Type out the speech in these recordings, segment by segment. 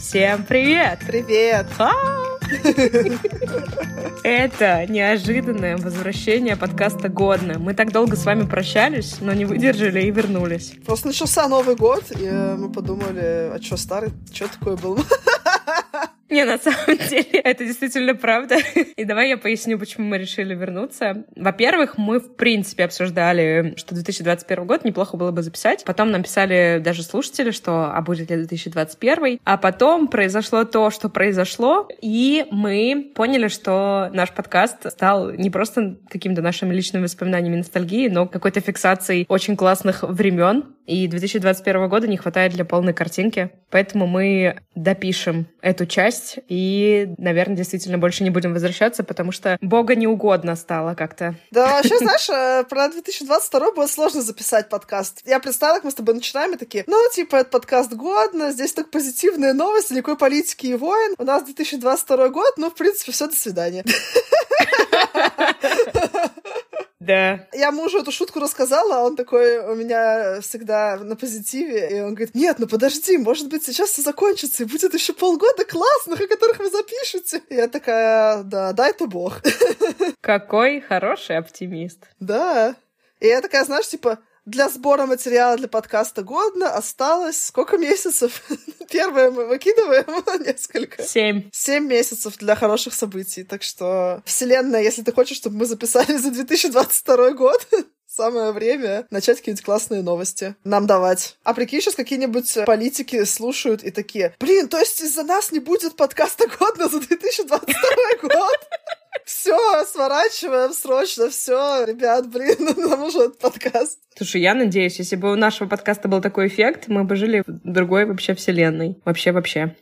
Всем привет! Привет! Это неожиданное возвращение подкаста «Годно». Мы так долго с вами прощались, но не выдержали и вернулись. Просто начался Новый год, и мы подумали, а чё старый, чё такое было? Не, на самом деле, это действительно правда. И давай я поясню, почему мы решили вернуться. Во-первых, мы, в принципе, обсуждали, что 2021 год неплохо было бы записать. Потом нам писали даже слушатели, что «А будет ли 2021?» А потом произошло то, что произошло, и мы поняли, что наш подкаст стал не просто какими-то нашими личными воспоминаниями ностальгии, но какой-то фиксацией очень классных времен. И 2021 года не хватает для полной картинки. Поэтому мы допишем эту часть и, наверное, действительно больше не будем возвращаться, потому что Бога неугодно стало как-то. Да, вообще, знаешь, про 2022 было сложно записать подкаст. Я представила, как мы с тобой начинаем и такие, это подкаст годно, здесь так позитивная новость, никакой политики и войн. У нас 2022 год, в принципе, все, до свидания. Да. Я мужу эту шутку рассказала, а он такой у меня всегда на позитиве, и он говорит, нет, подожди, может быть, сейчас все закончится, и будет еще полгода классных, о которых вы запишете. И я такая, да, дай-то бог. Какой хороший оптимист. Да. И я такая, знаешь, для сбора материала для подкаста годно осталось сколько месяцев? Первое мы выкидываем несколько. 7. 7 месяцев для хороших событий. Так что, вселенная, если ты хочешь, чтобы мы записали за 2022 год, самое время начать какие-нибудь классные новости нам давать. А прикинь, сейчас какие-нибудь политики слушают и такие, то есть из-за нас не будет подкаста годно за 2022 год? Все, сворачиваем срочно, все, ребят, нам уже этот подкаст. Слушай, я надеюсь, если бы у нашего подкаста был такой эффект, мы бы жили в другой вообще вселенной. Вообще.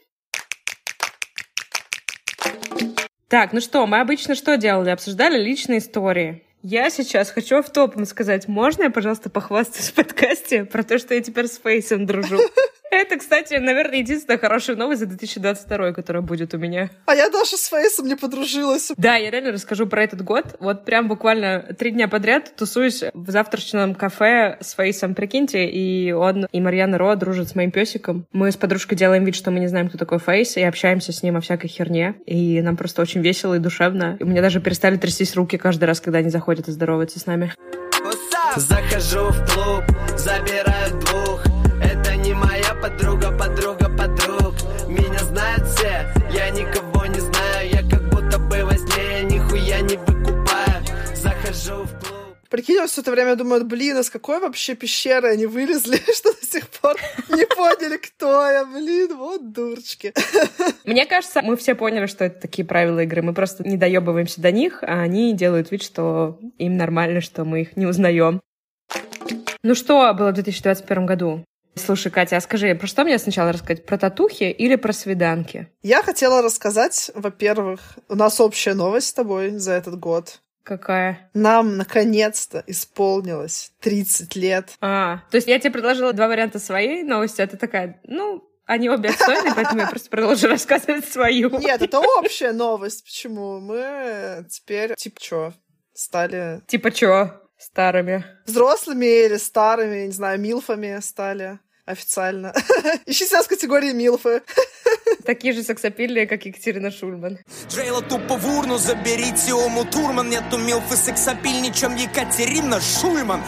Так, мы обычно что делали? Обсуждали личные истории. Я сейчас хочу автопом сказать, можно я, пожалуйста, похвастаюсь в подкасте про то, что я теперь с Фейсом дружу? Это, кстати, наверное, единственная хорошая новость за 2022, которая будет у меня. А я даже с Фейсом не подружилась. Да, я реально расскажу про этот год. Прям буквально 3 дня подряд тусуюсь в завтрачном кафе с Фейсом, прикиньте, и он и Марьяна Ро дружат с моим песиком. Мы с подружкой делаем вид, что мы не знаем, кто такой Фейс, и общаемся с ним о всякой херне. И нам просто очень весело и душевно. И у меня даже перестали трястись руки каждый раз, когда они заходят и здороваются с нами. Захожу в клуб, забираю 2. Это не моя подруга. Меня знают все, я никого не знаю. Я как будто бы во сне, нихуя не выкупаю. Захожу в клуб. Прикинь, я все это время думаю, из какой вообще пещеры они вылезли, что до сих пор не поняли, кто я, вот дурочки. Мне кажется, мы все поняли, что это такие правила игры, мы просто не доебываемся до них, а они делают вид, что им нормально, что мы их не узнаем. Что было в 2021 году? Слушай, Катя, а скажи, про что мне сначала рассказать? Про татухи или про свиданки? Я хотела рассказать, во-первых, у нас общая новость с тобой за этот год. Какая? Нам, наконец-то, исполнилось 30 лет. То есть я тебе предложила 2 варианта своей новости, а ты такая, они обе отстойные, поэтому я просто продолжу рассказывать свою. Нет, это общая новость. Почему? Мы теперь, стали... Старыми. Взрослыми или старыми, не знаю, милфами стали официально. Ищи себя в категории милфы. Такие же сексапильные, как Екатерина Шульман. Джейла тупо в урну, заберите Ому Турман. Нету милфы сексапильнее, чем Екатерина Шульман.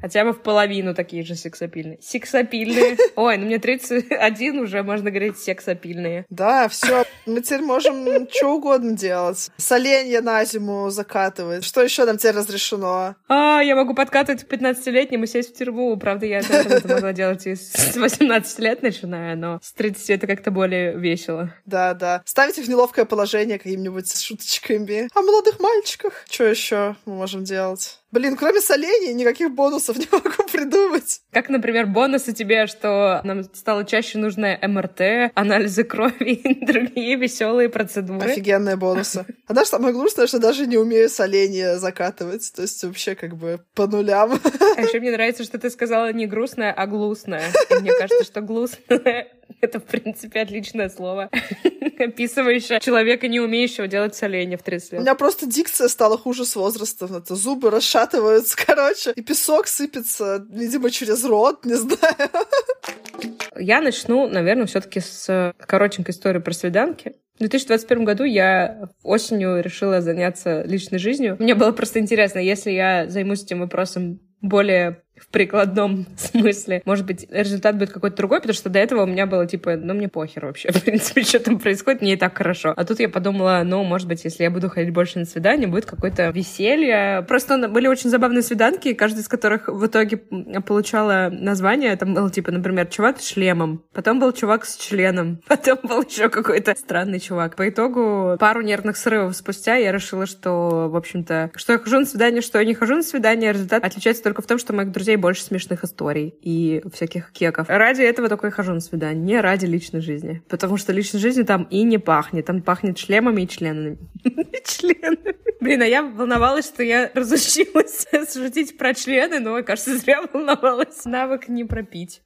Хотя бы в половину такие же сексапильные. Ой, мне 31 уже, можно говорить, сексапильные. Да, все. Мы теперь можем что угодно делать. Соленья на зиму закатывать. Что еще нам теперь разрешено? Я могу подкатывать к 15-летним и сесть в тюрьму. Правда, я это могла делать и с 18 лет начиная, но с 30 это как-то более весело. Да. Ставить их в неловкое положение какими-нибудь шуточками о молодых мальчиках. Что еще мы можем делать? Кроме солений никаких бонусов не могу придумать. Как, например, бонусы тебе, что нам стало чаще нужно МРТ, анализы крови и другие веселые процедуры. Офигенные бонусы. А даже самое грустное, что даже не умею соленья закатывать. То есть вообще по нулям. А еще мне нравится, что ты сказала не грустное, а глустное. И мне кажется, что глустное — это, в принципе, отличное слово, описывающее человека, не умеющего делать соленья в 30 лет. У меня просто дикция стала хуже с возрастом. Это зубы расшатываются. И песок сыпется, видимо, через рот, не знаю. Я начну, наверное, все-таки с коротенькой истории про свиданки. В 2021 году я осенью решила заняться личной жизнью. Мне было просто интересно, если я займусь этим вопросом более в прикладном смысле, может быть, результат будет какой-то другой, потому что до этого у меня было типа, ну, мне похер вообще, в принципе, что там происходит, мне и так хорошо. А тут я подумала, ну, может быть, если я буду ходить больше на свидания, будет какое-то веселье. Просто были очень забавные свиданки, каждая из которых в итоге получала название. Там был, типа, например, чувак с шлемом, потом был чувак с членом, потом был еще какой-то странный чувак. По итогу, пару нервных срывов спустя я решила, что, в общем-то, что я хожу на свидание, что я не хожу на свидание, результат отличается только в том, что моих друзей больше смешных историй и всяких кеков. Ради этого только и хожу на свидание, не ради личной жизни. Потому что личной жизни там и не пахнет. Там пахнет шлемами и членами. Блин, а я волновалась, что я разучилась шутить про члены, но, кажется, зря волновалась. Навык не пропить.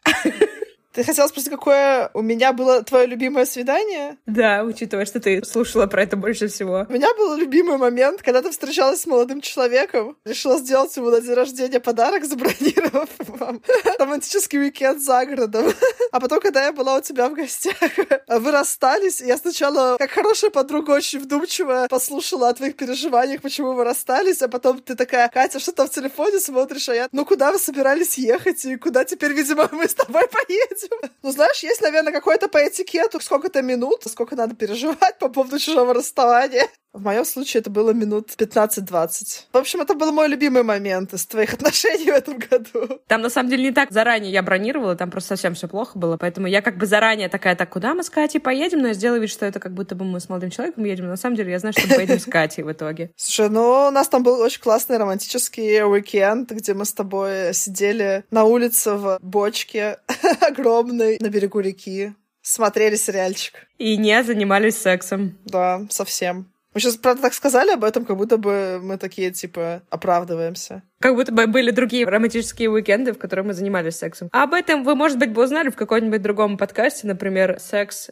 Ты хотела спросить, какое у меня было твое любимое свидание? Да, учитывая, что ты слушала про это больше всего. У меня был любимый момент, когда ты встречалась с молодым человеком, решила сделать ему на день рождения подарок, забронировав вам романтический уикенд за городом. А потом, когда я была у тебя в гостях, вы расстались, и я сначала, как хорошая подруга, очень вдумчиво послушала о твоих переживаниях, почему вы расстались, а потом ты такая: Катя, что там в телефоне смотришь? А я: ну куда вы собирались ехать, и куда теперь, видимо, мы с тобой поедем? Ну, знаешь, есть, наверное, какое-то по этикету, сколько-то минут, сколько надо переживать по поводу чужого расставания. В моем случае это было минут 15-20. В общем, это был мой любимый момент из твоих отношений в этом году. Там, на самом деле, не так заранее я бронировала, там просто совсем все плохо было, поэтому я как бы заранее такая: так, куда мы с Катей поедем? Но я сделала вид, что это как будто бы мы с молодым человеком едем, но на самом деле я знаю, что мы поедем с Катей в итоге. Слушай, ну, у нас там был очень классный романтический уикенд, где мы с тобой сидели на улице в бочке огромной на берегу реки, смотрели сериальчик. И не занимались сексом. Да, совсем. Мы сейчас, правда, так сказали об этом, как будто бы мы такие, типа, оправдываемся. Как будто бы были другие романтические уикенды, в которых мы занимались сексом. А об этом вы, может быть, бы узнали в каком-нибудь другом подкасте, например, «Секс».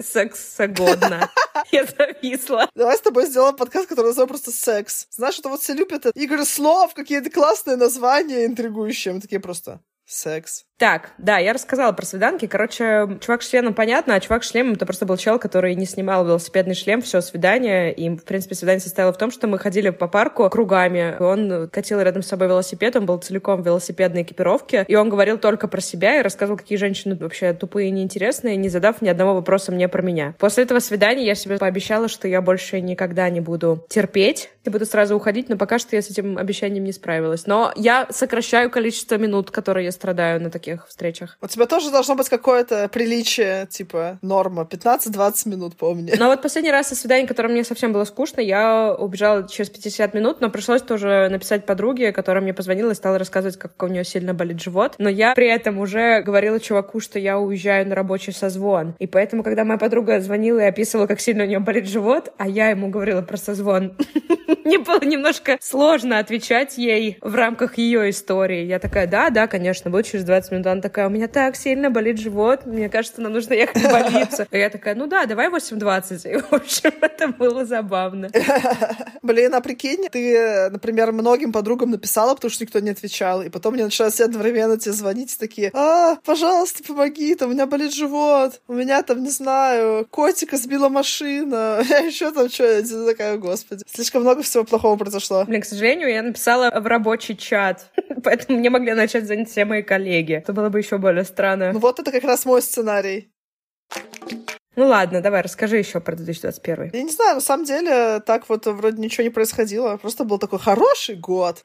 Сексогодно. Я зависла. Давай с тобой сделаем подкаст, который называем просто «Секс». Знаешь, что вот все любят игры слов, какие-то классные названия интригующие. Мы такие просто «Секс». Так, да, я рассказала про свиданки. Короче, чувак с членом понятно, а чувак с шлемом — это просто был чел, который не снимал велосипедный шлем, все свидание. И, в принципе, свидание состояло в том, что мы ходили по парку кругами. Он катил рядом с собой велосипед, он был целиком в велосипедной экипировке, и он говорил только про себя и рассказывал, какие женщины вообще тупые и неинтересные, не задав ни одного вопроса мне про меня. После этого свидания я себе пообещала, что я больше никогда не буду терпеть, я буду сразу уходить, но пока что я с этим обещанием не справилась. Но я сокращаю количество минут, которые я страдаю на таких встречах. У тебя тоже должно быть какое-то приличие, типа норма. 15-20 минут, помню. Но вот последний раз со свидания, которое мне совсем было скучно, я убежала через 50 минут, но пришлось тоже написать подруге, которая мне позвонила и стала рассказывать, как у нее сильно болит живот. Но я при этом уже говорила чуваку, что я уезжаю на рабочий созвон. И поэтому, когда моя подруга звонила и описывала, как сильно у нее болит живот, а я ему говорила про созвон, мне было немножко сложно отвечать ей в рамках ее истории. Я такая: да, конечно, будет через 20 минут. Она такая: у меня так сильно болит живот, мне кажется, нам нужно ехать в больницу. И я такая: ну да, давай 8:20. И, в общем, это было забавно. Блин, а прикинь, ты, например, многим подругам написала, потому что никто не отвечал, и потом мне началось одновременно тебе звонить, такие: а, пожалуйста, помоги, там у меня болит живот, у меня там, не знаю, котика сбила машина, я еще там что-нибудь. Я такая: господи, слишком много всего плохого произошло. Блин, к сожалению, я написала в рабочий чат, поэтому мне могли начать звонить все мои коллеги. Это было бы еще более странно. Ну вот это как раз мой сценарий. Ну ладно, давай, расскажи еще про 2021. Я не знаю, на самом деле так вот вроде ничего не происходило. Просто был такой хороший год.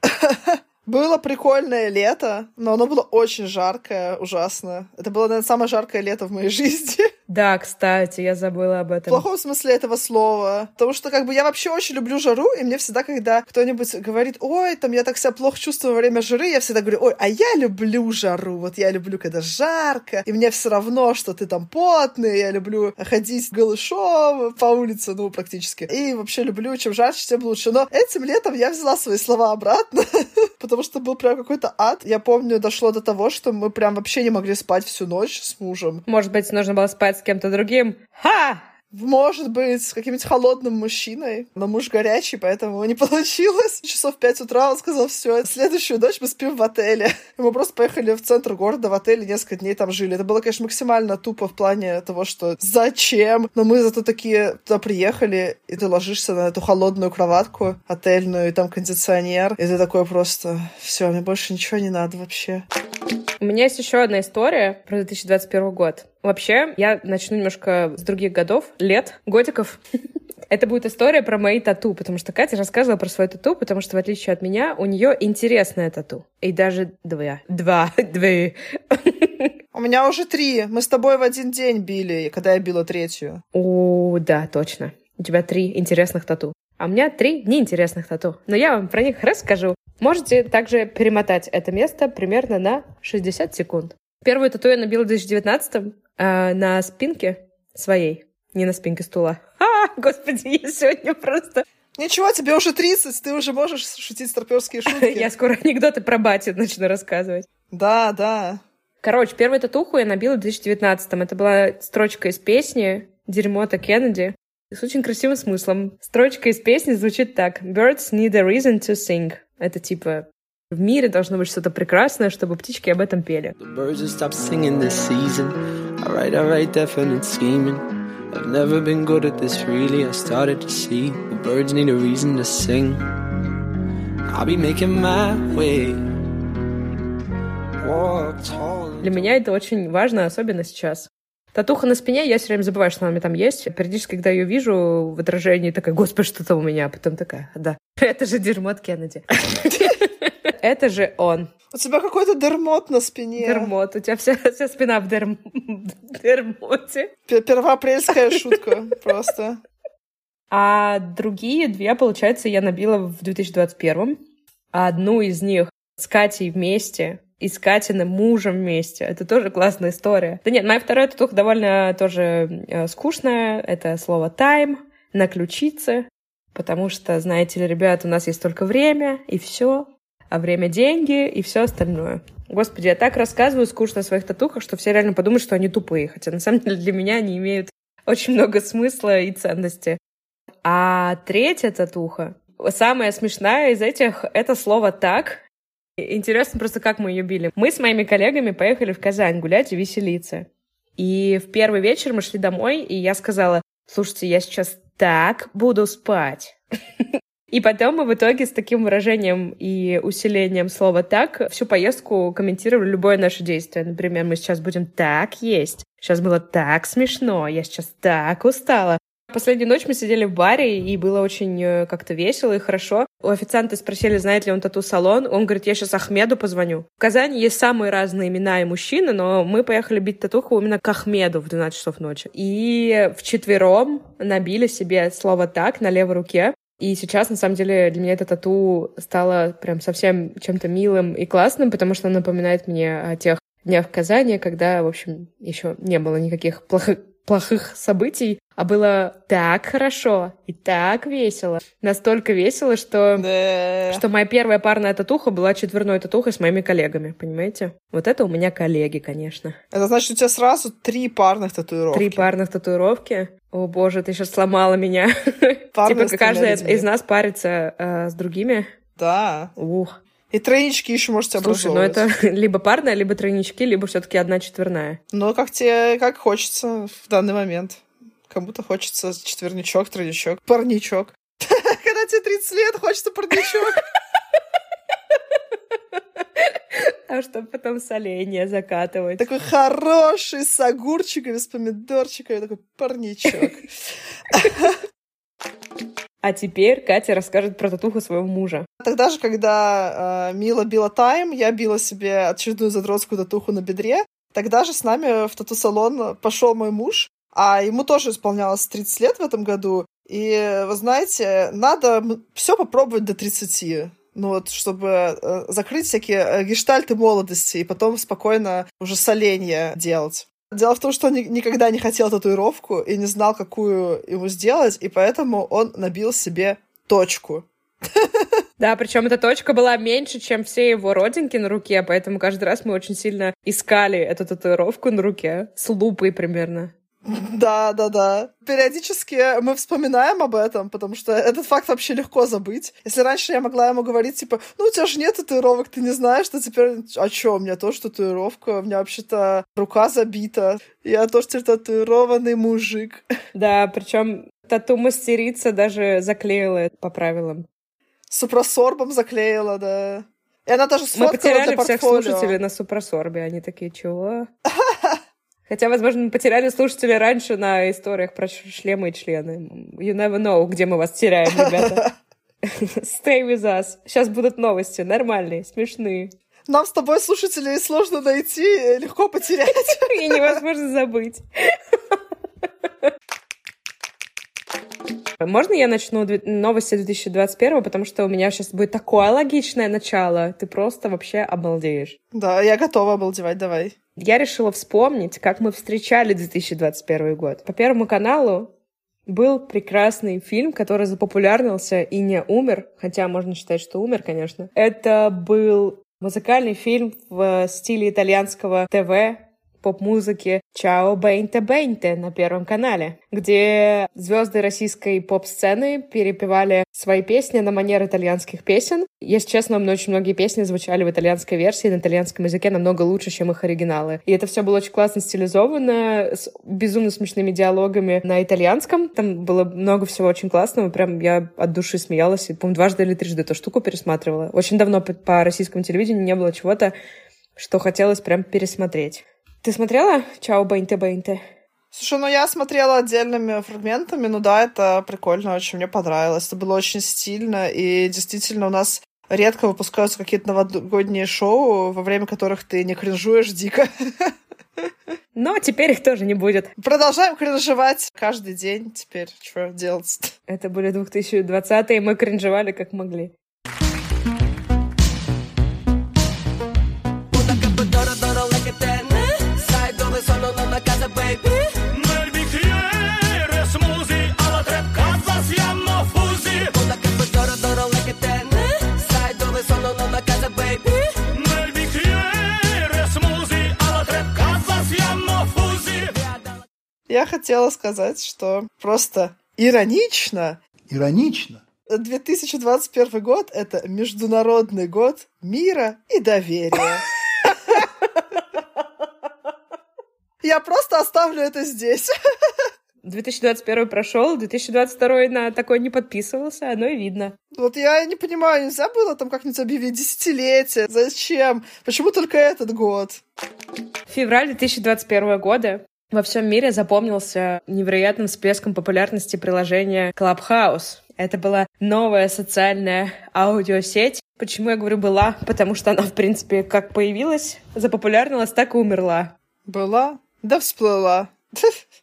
Было прикольное лето, но оно было очень жаркое, ужасно. Это было, наверное, самое жаркое лето в моей жизни. Да, кстати, я забыла об этом. В плохом смысле этого слова. Потому что, как бы, я вообще очень люблю жару, и мне всегда, когда кто-нибудь говорит: ой, там, я так себя плохо чувствую во время жары, я всегда говорю: ой, а я люблю жару, вот я люблю, когда жарко, и мне все равно, что ты там потный, я люблю ходить голышом по улице, ну, практически. И вообще люблю, чем жарче, тем лучше. Но этим летом я взяла свои слова обратно, потому что был прям какой-то ад. Я помню, дошло до того, что мы прям вообще не могли спать всю ночь с мужем. Может быть, нужно было спать с кем-то другим? Ха! может быть, с каким-нибудь холодным мужчиной, но муж горячий, поэтому не получилось. Часов в 5 утра он сказал: все, следующую ночь мы спим в отеле. И мы просто поехали в центр города, в отеле несколько дней там жили. Это было, конечно, максимально тупо в плане того, что зачем? Но мы зато такие туда приехали, и ты ложишься на эту холодную кроватку отельную, и там кондиционер, и ты такой просто: все, мне больше ничего не надо вообще. У меня есть еще одна история про 2021 год. Вообще, я начну немножко с других годов, лет, годиков. Это будет история про мои тату, потому что Катя рассказывала про свою тату, потому что, в отличие от меня, у нее интересная тату. И даже две. У меня уже 3. Мы с тобой в один день били, когда я била 3. О, да, точно. У тебя 3 интересных тату. А у меня 3 неинтересных тату. Но я вам про них расскажу. Можете также перемотать это место примерно на 60 секунд. Первую тату я набила в 2019-м на спинке своей, не на спинке стула. Господи, я сегодня просто... Ничего, тебе уже 30, ты уже можешь шутить старпёрские шутки. Я скоро анекдоты про батю начну рассказывать. Да, да. Короче, первую татуху я набила в 2019-м. Это была строчка из песни «Дермота Кеннеди» с очень красивым смыслом. Строчка из песни звучит так: «Birds need a reason to sing». Это типа в мире должно быть что-то прекрасное, чтобы птички об этом пели. Для меня это очень важно, особенно сейчас. Татуха на спине, я все время забываю, что она у меня там есть. Периодически, когда ее вижу в отражении, такая: господи, что-то у меня. А потом такая: да, это же Дермот Кеннеди. Это же он. У тебя какой-то дермот на спине. Дермот. У тебя вся спина в дермоте. Первоапрельская шутка просто. А другие 2, получается, я набила в 2021. Одну из них с Катей вместе и с Катиным мужем вместе. Это тоже классная история. Да нет, моя вторая татуха довольно тоже скучная. Это слово «тайм» на ключице. Потому что, знаете ли, ребят, у нас есть только время, и все. А время — деньги, и все остальное. Господи, я так рассказываю скучно о своих татухах, что все реально подумают, что они тупые. Хотя, на самом деле, для меня они имеют очень много смысла и ценности. А третья татуха, самая смешная из этих, это слово «так». Интересно просто, как мы ее били. Мы с моими коллегами поехали в Казань гулять и веселиться. И в первый вечер мы шли домой, и я сказала: слушайте, я сейчас так буду спать. И потом мы в итоге с таким выражением и усилением слова «так» всю поездку комментировали любое наше действие. Например, мы сейчас будем так есть. Сейчас было так смешно. Я сейчас так устала. Последнюю ночь мы сидели в баре, и было очень как-то весело и хорошо. У официанта спросили, знает ли он тату-салон. Он говорит: я сейчас Ахмеду позвоню. В Казани есть самые разные имена и мужчины, но мы поехали бить татуху именно к Ахмеду в 12 часов ночи. И вчетвером набили себе слово «так» на левой руке. И сейчас, на самом деле, для меня эта тату стала прям совсем чем-то милым и классным, потому что она напоминает мне о тех днях в Казани, когда, в общем, еще не было никаких плохих событий, а было так хорошо и так весело. Настолько весело, что моя первая парная татуха была четверной татухой с моими коллегами, понимаете? Вот это у меня коллеги, конечно. Это значит, у тебя сразу 3 парных татуировки. 3 парных татуировки. О боже, ты сейчас сломала меня. Типа каждая из нас парится с другими. Да. Ух. И тройнички еще можете образовывать. Слушай, ну это либо парная, либо тройнички, либо все-таки 1 четверная. Ну, как тебе, как хочется в данный момент. Кому-то хочется четверничок, тройничок, парничок. Когда тебе 30 лет, хочется парничок. А чтобы потом соленья закатывать. Такой хороший, с огурчиками, с помидорчиками, такой парничок. А теперь Катя расскажет про татуху своего мужа. Тогда же, когда Мила била тайм, я била себе очередную задротскую татуху на бедре. Тогда же с нами в тату-салон пошел мой муж, а ему тоже исполнялось 30 лет в этом году. И, вы знаете, надо все попробовать до 30, ну вот, чтобы закрыть всякие гештальты молодости и потом спокойно уже соленья делать. Дело в том, что он никогда не хотел татуировку и не знал, какую ему сделать, и поэтому он набил себе точку. Да, причем эта точка была меньше, чем все его родинки на руке, поэтому каждый раз мы очень сильно искали эту татуировку на руке с лупой примерно. Да. Периодически мы вспоминаем об этом, потому что этот факт вообще легко забыть. Если раньше я могла ему говорить, типа, ну, у тебя же нет татуировок, ты не знаешь, что теперь... А чё, у меня тоже татуировка, у меня вообще-то рука забита, я тоже теперь татуированный мужик. Да, причем тату-мастерица даже заклеила по правилам. Супросорбом заклеила, да. И она даже сфоткала для портфолио. Мы потеряли всех слушателей на супросорбе, они такие, чего? Хотя, возможно, мы потеряли слушателей раньше на историях про шлемы и члены. You never know, где мы вас теряем, ребята. Stay with us. Сейчас будут новости нормальные, смешные. Нам с тобой слушателей сложно найти, легко потерять. И невозможно забыть. Можно я начну новости 2021, потому что у меня сейчас будет такое логичное начало. Ты просто вообще обалдеешь. Да, я готова обалдевать, давай. Я решила вспомнить, как мы встречали 2021 год. По Первому каналу был прекрасный фильм, который запопулярнился и не умер, хотя можно считать, что умер, конечно. Это был музыкальный фильм в стиле итальянского ТВ, поп-музыки «Чао Бейнте Бейнте» на Первом канале, где звезды российской поп-сцены перепевали свои песни на манер итальянских песен. Если честно, очень многие песни звучали в итальянской версии, на итальянском языке намного лучше, чем их оригиналы. И это все было очень классно стилизовано, с безумно смешными диалогами на итальянском. Там было много всего очень классного. Прям я от души смеялась. И, по-моему, дважды или трижды эту штуку пересматривала. Очень давно по российскому телевидению не было чего-то, что хотелось прям пересмотреть. Ты смотрела «Чао Бейнте Бейнте»? Слушай, ну я смотрела отдельными фрагментами, ну да, это прикольно очень, мне понравилось. Это было очень стильно, и действительно у нас редко выпускаются какие-то новогодние шоу, во время которых ты не кринжуешь дико. Но теперь их тоже не будет. Продолжаем кринжевать каждый день теперь. Что делать-то? Это были 2020-е, мы кринжевали как могли. Я хотела сказать, что просто иронично. Иронично. 2021 год — это Международный год мира и доверия. Я просто оставлю это здесь. 2021 прошел, 2022 на такое не подписывался, оно и видно. Вот я не понимаю, нельзя было там как-нибудь объявить десятилетие? Зачем? Почему только этот год? Февраль 2021 года во всем мире запомнился невероятным всплеском популярности приложения Clubhouse. Это была новая социальная аудиосеть. Почему я говорю «была»? Потому что она, в принципе, как появилась, запопулярнилась, так и умерла. Была, да всплыла.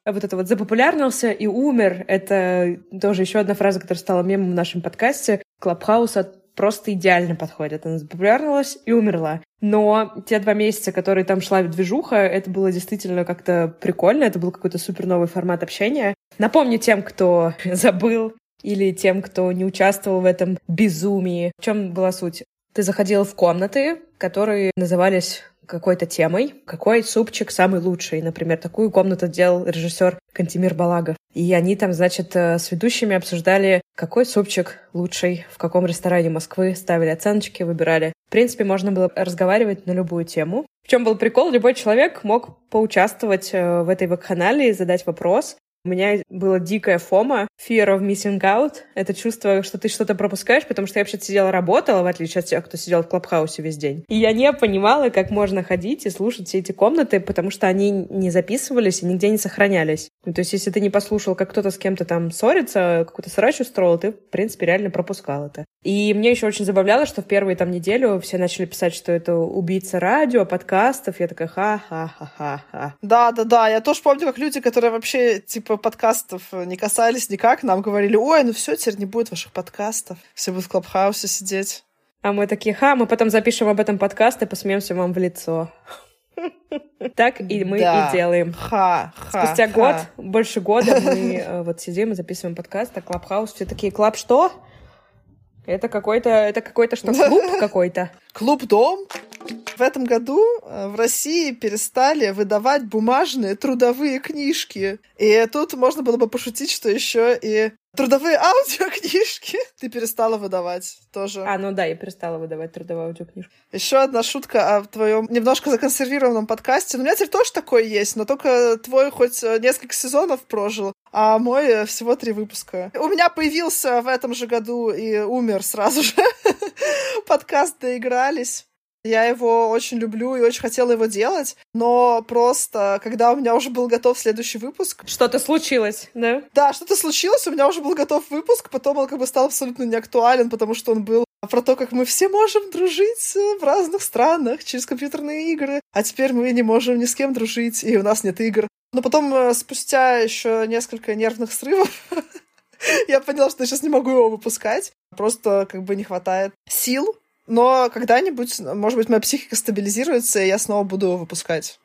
А вот это вот «запопулярнился и умер» — это тоже еще одна фраза, которая стала мемом в нашем подкасте. Клабхаус просто идеально подходит. Она запопулярнилась и умерла. Но те 2 месяца, которые там шла движуха, это было действительно как-то прикольно. Это был какой-то супер новый формат общения. Напомню тем, кто забыл, или тем, кто не участвовал в этом безумии. В чем была суть? Ты заходила в комнаты, которые назывались какой-то темой, какой супчик самый лучший. Например, такую комнату делал режиссер Кантимир Балага. И они там, значит, с ведущими обсуждали, какой супчик лучший, в каком ресторане Москвы, ставили оценочки, выбирали. В принципе, можно было разговаривать на любую тему. В чем был прикол? Любой человек мог поучаствовать в этой вакханалии, задать вопрос. У меня было дикое FOMO, fear of missing out. Это чувство, что ты что-то пропускаешь, потому что я вообще-то сидела, работала, в отличие от тех, кто сидел в Клабхаусе весь день. И я не понимала, как можно ходить и слушать все эти комнаты, потому что они не записывались и нигде не сохранялись. Ну, то есть, если ты не послушал, как кто-то с кем-то там ссорится, какой-то срач устроил, ты, в принципе, реально пропускал это. И мне еще очень забавляло, что в первую там неделю все начали писать, что это убийца радио, подкастов. Я такая ха-ха-ха-ха-ха. Да, я тоже помню, как люди, которые вообще, типа, подкастов не касались никак, нам говорили: ой, ну все, теперь не будет ваших подкастов, все будут в Клабхаусе сидеть. А мы такие: ха, мы потом запишем об этом подкаст и посмеемся вам в лицо. Так и мы и делаем. Спустя год, больше года мы вот сидим и записываем подкаст, а Клабхаус все такие: клаб что? Это какой-то, что, клуб какой-то? Клуб-дом? В этом году в России перестали выдавать бумажные трудовые книжки. И тут можно было бы пошутить, что еще и трудовые аудиокнижки ты перестала выдавать тоже. А, ну да, я перестала выдавать трудовую аудиокнижку. Еще одна шутка о твоем немножко законсервированном подкасте. У меня теперь тоже такое есть, но только твой хоть несколько сезонов прожил, а мой всего 3 выпуска. У меня появился в этом же году и умер сразу же подкаст «Доигрались». Я его очень люблю и очень хотела его делать, но просто, когда у меня уже был готов следующий выпуск... Что-то случилось, да? Да, что-то случилось, у меня уже был готов выпуск, потом он как бы стал абсолютно неактуален, потому что он был про то, как мы все можем дружить в разных странах через компьютерные игры, а теперь мы не можем ни с кем дружить, и у нас нет игр. Но потом, спустя еще несколько нервных срывов, я поняла, что я сейчас не могу его выпускать, просто как бы не хватает сил. Но когда-нибудь, может быть, моя психика стабилизируется, и я снова буду его выпускать.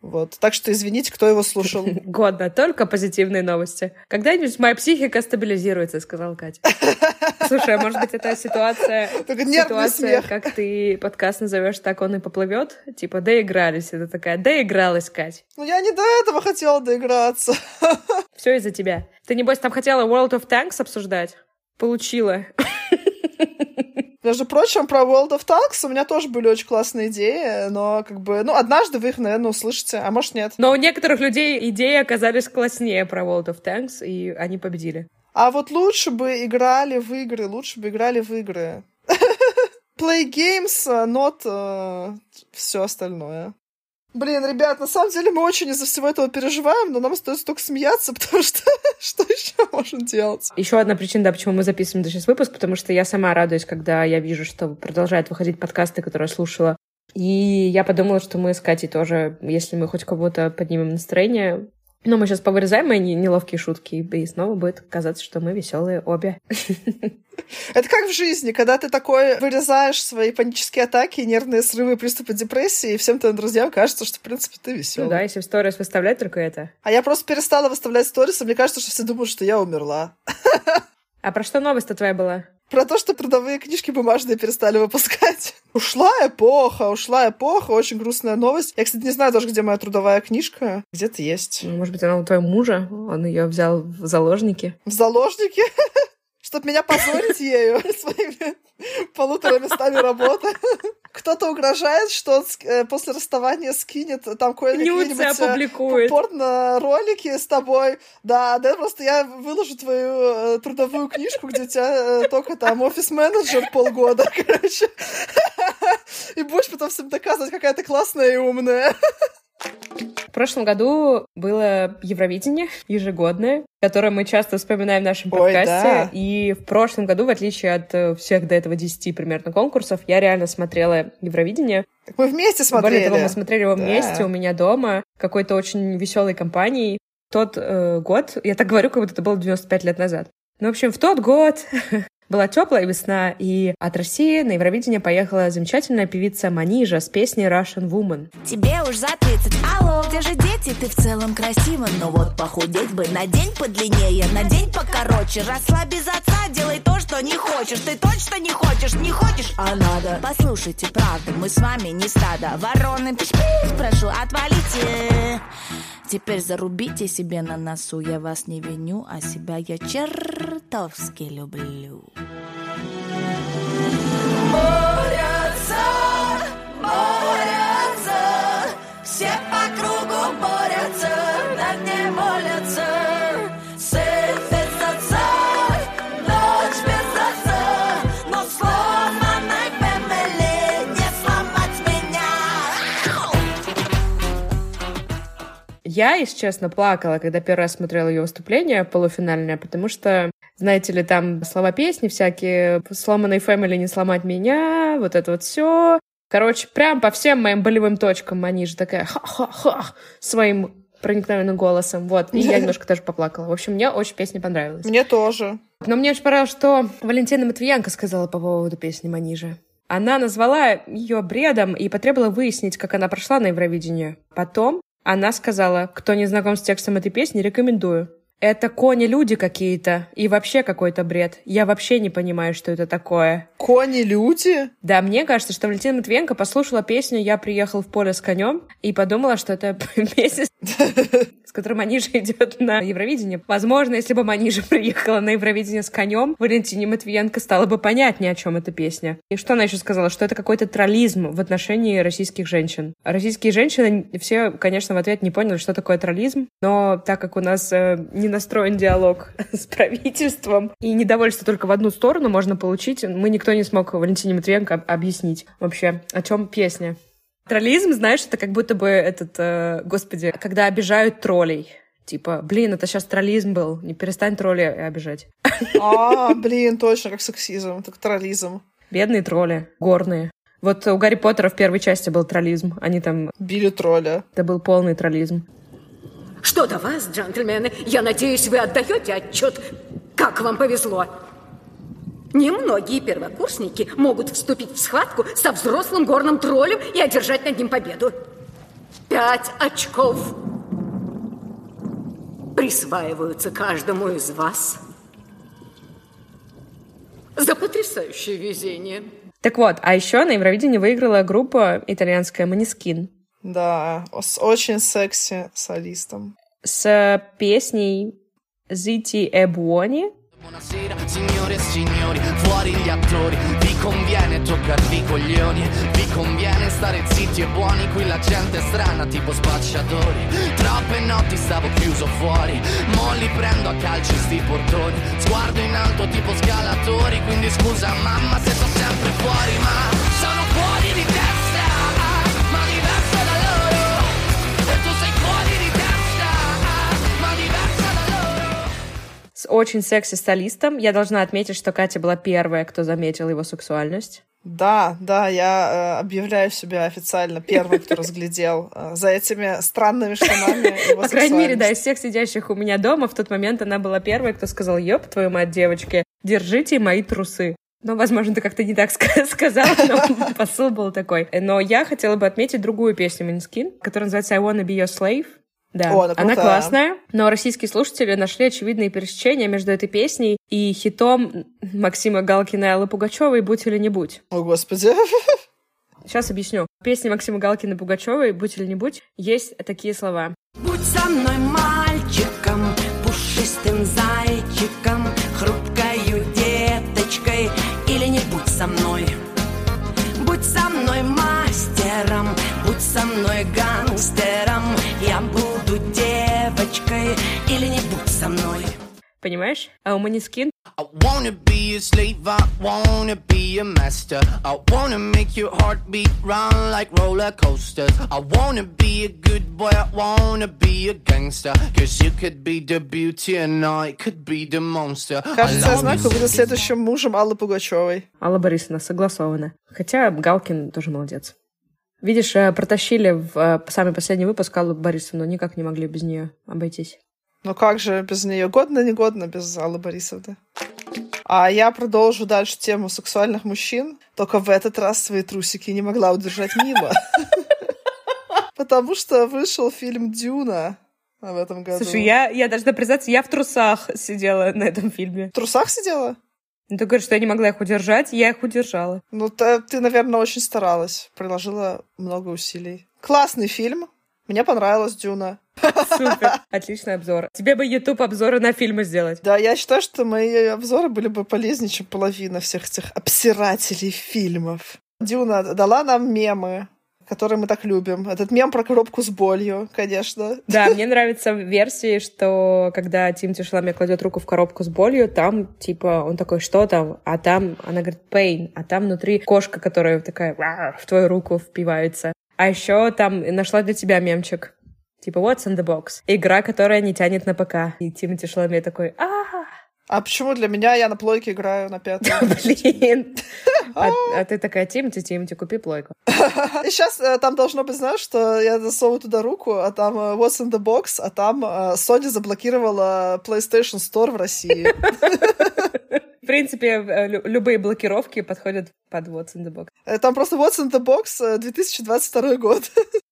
Вот. Так что извините, кто его слушал. Годно, только позитивные новости. Когда-нибудь моя психика стабилизируется, сказала Катя. Слушай, а может быть, это ситуация... Только нервный смех. Как ты подкаст назовешь, так он и поплывет. Типа, доигрались. Это такая, доигралась, Кать. Ну, я не до этого хотела доиграться. Все из-за тебя. Ты, небось, там хотела World of Tanks обсуждать? Получила. Между прочим, про World of Tanks у меня тоже были очень классные идеи, но как бы... Ну, однажды вы их, наверное, услышите, а может, нет. Но у некоторых людей идеи оказались класснее про World of Tanks, и они победили. А вот лучше бы играли в игры. Play games, not... все остальное. Блин, ребят, на самом деле мы очень из-за всего этого переживаем, но нам остается только смеяться, потому что что еще можно делать? Еще одна причина, да, почему мы записываем сейчас выпуск, потому что я сама радуюсь, когда я вижу, что продолжают выходить подкасты, которые я слушала. И я подумала, что мы с Катей тоже, если мы хоть кого-то поднимем настроение... Но мы сейчас повырезаем мои неловкие шутки, и снова будет казаться, что мы веселые обе. Это как в жизни, когда ты такой вырезаешь свои панические атаки, нервные срывы, приступы депрессии, и всем твоим друзьям кажется, что, в принципе, ты веселый. Ну да, если в сторис выставлять только это. А я просто перестала выставлять сторисы, мне кажется, что все думают, что я умерла. А про что новость-то твоя была? Про то, что трудовые книжки бумажные перестали выпускать. Ушла эпоха, очень грустная новость. Я, кстати, не знаю даже, где моя трудовая книжка. Где-то есть. Может быть, она у твоего мужа? Он ее взял в заложники. В заложники? Чтоб меня позорить ею своими 1,5 местами работы. Кто-то угрожает, что он после расставания скинет там какие-нибудь порно-ролики с тобой. Да, просто я выложу твою трудовую книжку, где у тебя только там офис-менеджер полгода, короче. И будешь потом всем доказывать, какая ты классная и умная. В прошлом году было Евровидение ежегодное, которое мы часто вспоминаем в нашем подкасте. Ой, да. И в прошлом году, в отличие от всех до этого 10 примерно конкурсов, я реально смотрела Евровидение. Так мы вместе смотрели. Более того, мы смотрели его вместе у меня дома, какой-то очень веселой компанией. Тот год, я так говорю, как будто это было 95 лет назад. Ну, в общем, в тот год была теплая весна, и от России на Евровидение поехала замечательная певица Манижа с песней Russian Woman. Тебе уж за 30, алло, где же дети, ты в целом красива, но вот похудеть бы на день подлиннее, на день покороче, росла без отца, делай то, что не хочешь, ты точно не хочешь, а надо. Послушайте, правда, мы с вами не стадо, вороны, пиш-пиш, прошу, отвалите. Теперь зарубите себе на носу, я вас не виню, а себя я чертовски люблю. Борются, все по кругу борются, на дне молятся. Сын без отца, дочь без отца, но сломанной фэмили не сломать меня. Я, если честно, плакала, когда первый раз смотрела ее выступление полуфинальное, потому что, знаете ли, там слова песни всякие, сломанной фэмили не сломать меня, вот это вот все. Короче, прям по всем моим болевым точкам они же такая ха-ха-ха своим проникновенным голосом, вот. И я немножко даже поплакала. В общем, мне очень песня понравилась. Мне тоже. Но мне очень понравилось, что Валентина Матвиенко сказала по поводу песни Манижи. Она назвала ее бредом и потребовала выяснить, как она прошла на Евровидении. Потом она сказала, кто не знаком с текстом этой песни, рекомендую. Это кони-люди какие-то. И вообще какой-то бред. Я вообще не понимаю, что это такое. Кони-люди? Да, мне кажется, что Валентина Матвиенко послушала песню «Я приехал в поле с конем» и подумала, что это месяц, с которым Манижа идет на Евровидение. Возможно, если бы Манижа приехала на Евровидение с конем, Валентине Матвиенко стало бы понятнее, о чем эта песня. И что она еще сказала? Что это какой-то троллизм в отношении российских женщин. Российские женщины все, конечно, в ответ не поняли, что такое троллизм, но так как у нас не настроен диалог с правительством. И недовольство только в одну сторону можно получить. Никто не смог Валентине Матвиенко объяснить вообще, о чем песня. Троллизм, знаешь, это как будто бы господи, когда обижают троллей. Типа, блин, это сейчас троллизм был. Не перестань тролли обижать. А, блин, точно, как сексизм, так троллизм. Бедные тролли, горные. Вот у Гарри Поттера в первой части был троллизм. Они там... били тролля. Это был полный троллизм. Что до вас, джентльмены, я надеюсь, вы отдаете отчет, как вам повезло. Немногие первокурсники могут вступить в схватку со взрослым горным троллем и одержать над ним победу. 5 очков присваиваются каждому из вас за потрясающее везение. Так вот, а еще на Евровидении выиграла группа итальянская Maneskin. Да, с очень секси солистом. С песней «Ziti e buoni». С очень секси-солистом. Я должна отметить, что Катя была первая, кто заметил его сексуальность. Да, я объявляю себя официально первым, кто разглядел за этими странными штанами его. По крайней мере, да, из всех сидящих у меня дома в тот момент она была первой, кто сказал: «Ёб твою мать, девочки, держите мои трусы». Ну, возможно, ты как-то не так сказала, но посыл был такой. Но я хотела бы отметить другую песню Maneskin, которая называется «I wanna be your slave». Да, о, она классная, но российские слушатели нашли очевидные пересечения между этой песней и хитом Максима Галкина и Аллы Пугачевой «Будь или не будь». О, Господи. Сейчас объясню. В песне Максима Галкина и Пугачевой «Будь или не будь» есть такие слова. «Будь со мной мальчиком, пушистым зайчиком, хрупкою деточкой, или не будь со мной. Будь со мной мастером, будь со мной гангстером, я буду девочкой, или не будь со мной». Понимаешь? А у Maneskin... I wanna be a slave, I wanna be a master. I wanna make your heartbeat run like roller coasters. I wanna be a good boy, I wanna be a gangster. Cause you could be the beauty and I could be the monster. Кажется, я знаю, кто будет следующим мужем Аллы Пугачевой. Алла Борисовна, согласовано. Хотя Галкин тоже молодец. Видишь, протащили в самый последний выпуск Аллу Борисовну, никак не могли без нее обойтись. Ну как же без нее? Годно-негодно без Аллы Борисовны. А я продолжу дальше тему сексуальных мужчин. Только в этот раз свои трусики не могла удержать Мила. Потому что вышел фильм «Дюна» в этом году. Слушай, я должна признаться, я в трусах сидела на этом фильме. В трусах сидела? Ну ты говоришь, что я не могла их удержать, я их удержала. Ну ты, наверное, очень старалась. Приложила много усилий. Классный фильм. Мне понравилась «Дюна». Супер. Отличный обзор. Тебе бы YouTube-обзоры на фильмы сделать. Да, я считаю, что мои обзоры были бы полезнее, чем половина всех этих обсирателей фильмов. «Дюна» дала нам мемы, которые мы так любим. Этот мем про коробку с болью, конечно. Да, мне нравится в версии, что когда Тимоти Шаламе кладет руку в коробку с болью, там, типа, он такой: «Что там?» А там, она говорит: «Pain». А там внутри кошка, которая такая в твою руку впивается. А еще там нашла для тебя мемчик. Типа «What's in the box?» Игра, которая не тянет на ПК. И Тимоти Шаламе такой: «А-а-а». А почему для меня? Я на плойке играю, на 5-й. Блин. А ты такая: Тимоти, купи плойку. И сейчас там должно быть, знаешь, что я засовываю туда руку, а там «What's in the box?» А там Sony заблокировала PlayStation Store в России. В принципе, любые блокировки подходят под What's in the Box. Там просто What's in the Box 2022 год.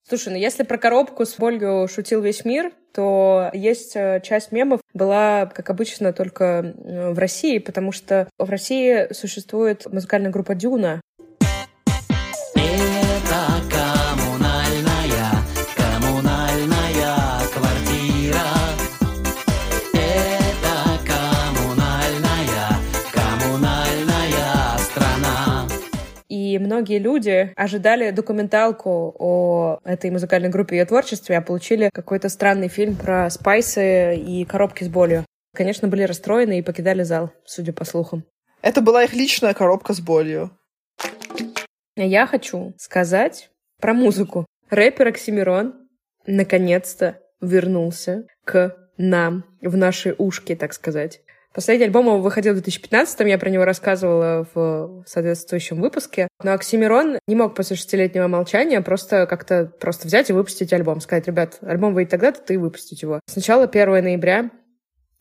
Слушай, ну если про коробку с болью шутил весь мир, то есть часть мемов была, как обычно, только в России, потому что в России существует музыкальная группа «Дюна». И многие люди ожидали документалку о этой музыкальной группе и ее творчестве, а получили какой-то странный фильм про спайсы и коробки с болью. Конечно, были расстроены и покидали зал, судя по слухам. Это была их личная коробка с болью. Я хочу сказать про музыку. Рэпер Оксимирон наконец-то вернулся к нам, в наши ушки, так сказать. Последний альбом его выходил в 2015-м, я про него рассказывала в соответствующем выпуске. Но Оксимирон не мог после 6-летнего молчания просто как-то просто взять и выпустить альбом. Сказать, ребят, альбом выйдет тогда-то, ты выпустить его. Сначала 1 ноября